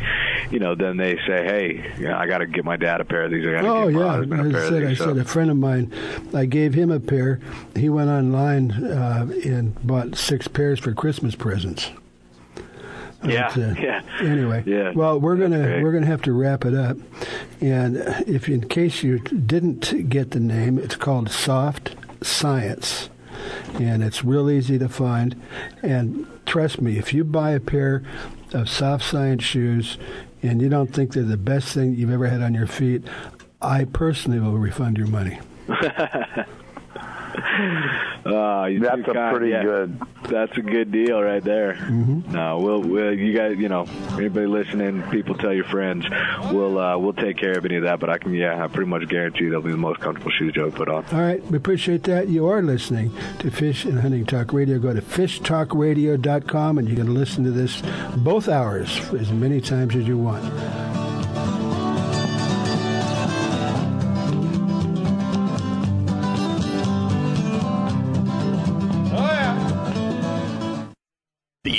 you know, then they say, hey, you know, I got to get my dad a pair of these. I got to oh, get my yeah. husband a pair I said, of these. I so. said, a friend of mine, I gave him a pair. He went online uh, and bought six pairs for Christmas presents. Yeah, but, uh, yeah. Anyway, yeah. well, we're gonna okay. we're gonna have to wrap it up. And if in case you didn't get the name, it's called Soft Science. And it's real easy to find. And trust me, if you buy a pair of Soft Science shoes and you don't think they're the best thing you've ever had on your feet, I personally will refund your money. Uh, that's a kind, pretty yeah, good. That's a good deal right there. Mm-hmm. No, we'll, we'll you guys, you know, anybody listening, people tell your friends. We'll uh, we'll take care of any of that. But I can, yeah, I pretty much guarantee they'll be the most comfortable shoes you'll put on. All right, we appreciate that. You are listening to Fish and Hunting Talk Radio. Go to fish talk radio dot com and you can listen to this both hours as many times as you want. The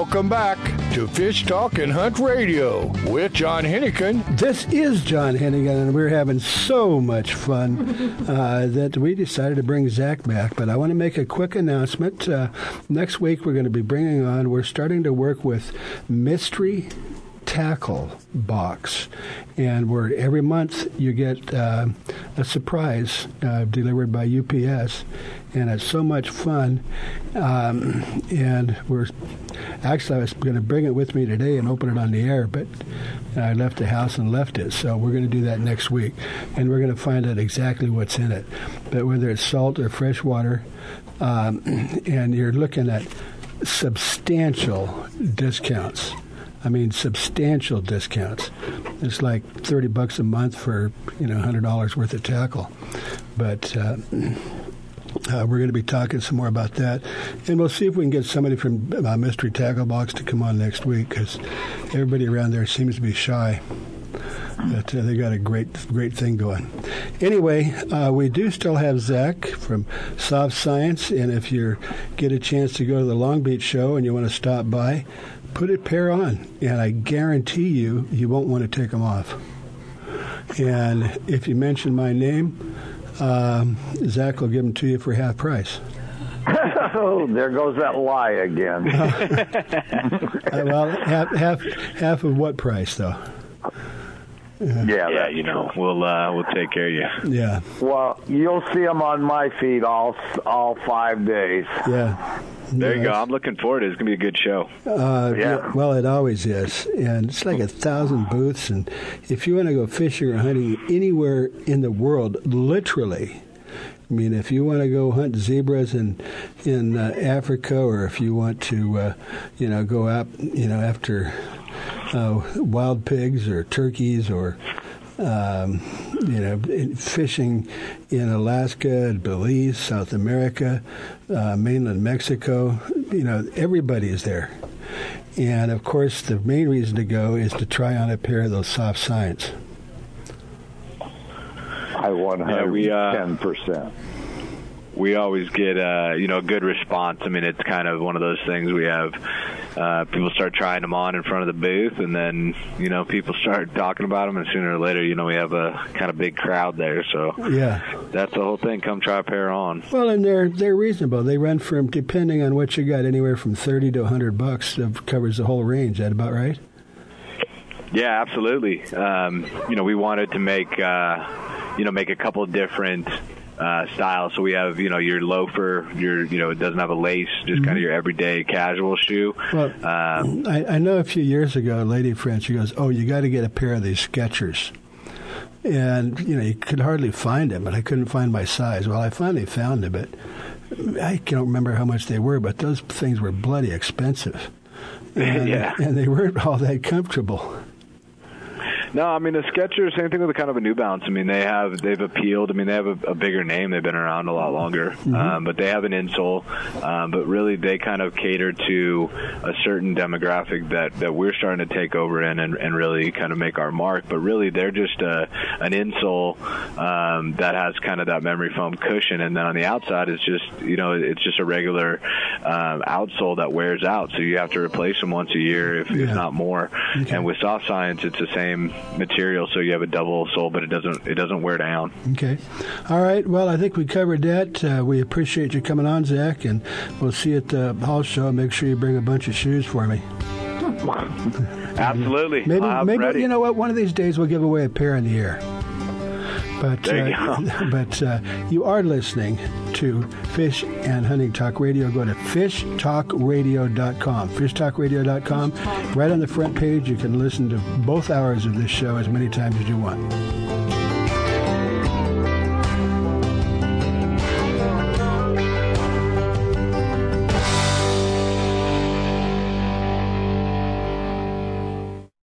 Welcome back to Fish Talk and Hunt Radio with John Hennigan. This is John Hennigan, and we're having so much fun uh, that we decided to bring Zach back. But I want to make a quick announcement. Uh, next week, we're going to be bringing on, we're starting to work with Mystery Tackle Box, and where every month you get uh, a surprise uh, delivered by U P S, and it's so much fun. Um, and we're actually, I was going to bring it with me today and open it on the air, but I left the house and left it. So we're going to do that next week, and we're going to find out exactly what's in it. But whether it's salt or fresh water, um, and you're looking at substantial discounts. I mean, substantial discounts. It's like thirty bucks a month for, you know, one hundred dollars worth of tackle. But uh, uh, we're going to be talking some more about that. And we'll see if we can get somebody from uh, Mystery Tackle Box to come on next week, because everybody around there seems to be shy. But uh, they got a great, great thing going. Anyway, uh, we do still have Zach from Soft Science. And if you get a chance to go to the Long Beach show and you want to stop by, put a pair on, and I guarantee you, you won't want to take them off. And if you mention my name, um, Zach will give them to you for half price. Oh, there goes that lie again. uh, well, half, half half of what price, though? Yeah, yeah, yeah, you know, we'll uh, we'll take care of you. Yeah. Well, you'll see them on my feed all all five days. Yeah. There you go. I'm looking forward to it. It's going to be a good show. Uh, yeah. Well, it always is. And it's like a thousand booths. And if you want to go fishing or hunting anywhere in the world, literally, I mean, if you want to go hunt zebras in in uh, Africa, or if you want to, uh, you know, go out, you know, after uh, wild pigs or turkeys, or Um, you know, fishing in Alaska, Belize, South America, uh, mainland Mexico. You know, everybody is there. And, of course, the main reason to go is to try on a pair of those Soft Science. I one hundred ten percent. Yeah, we, uh... We always get, uh, you know, a good response. I mean, it's kind of one of those things. We have uh, people start trying them on in front of the booth, and then, you know, people start talking about them, and sooner or later, you know, we have a kind of big crowd there. So yeah, that's the whole thing. Come try a pair on. Well, and they're they're reasonable. They run from, depending on what you got, anywhere from thirty to a hundred bucks. That covers the whole range. Is that about right? Yeah, absolutely. Um, you know, we wanted to make uh, you know make a couple of different Uh, style. So we have, you know, your loafer, your, you know, it doesn't have a lace, just kind of your everyday casual shoe. Well, um, I, I know a few years ago, a lady friend, she goes, oh, you got to get a pair of these Skechers. And, you know, you could hardly find them, but I couldn't find my size. Well, I finally found them, but I can't remember how much they were, but those things were bloody expensive. And, yeah. And they weren't all that comfortable. No, I mean, the Skechers, same thing with the kind of a New Balance. I mean, they have, they've appealed. I mean, they have a, a bigger name. They've been around a lot longer. Mm-hmm. Um, but they have an insole. Um, but really, they kind of cater to a certain demographic that, that we're starting to take over in and, and really kind of make our mark. But really, they're just a, an insole um, that has kind of that memory foam cushion. And then on the outside, it's just, you know, it's just a regular um, outsole that wears out. So you have to replace them once a year, if, yeah. if not more. Okay. And with Soft Science, it's the same material, so you have a double sole, but it doesn't it doesn't wear down. Okay. All right. Well, I think we covered that. Uh, we appreciate you coming on, Zach, and we'll see you at the Hall show. Make sure you bring a bunch of shoes for me. Absolutely. Maybe, I'm maybe ready. You know what? One of these days we'll give away a pair in the air. But there you, uh, go. but uh, you are listening to Fish and Hunting Talk Radio. Go to fish talk radio dot com. fish talk radio dot com. Right on the front page, you can listen to both hours of this show as many times as you want.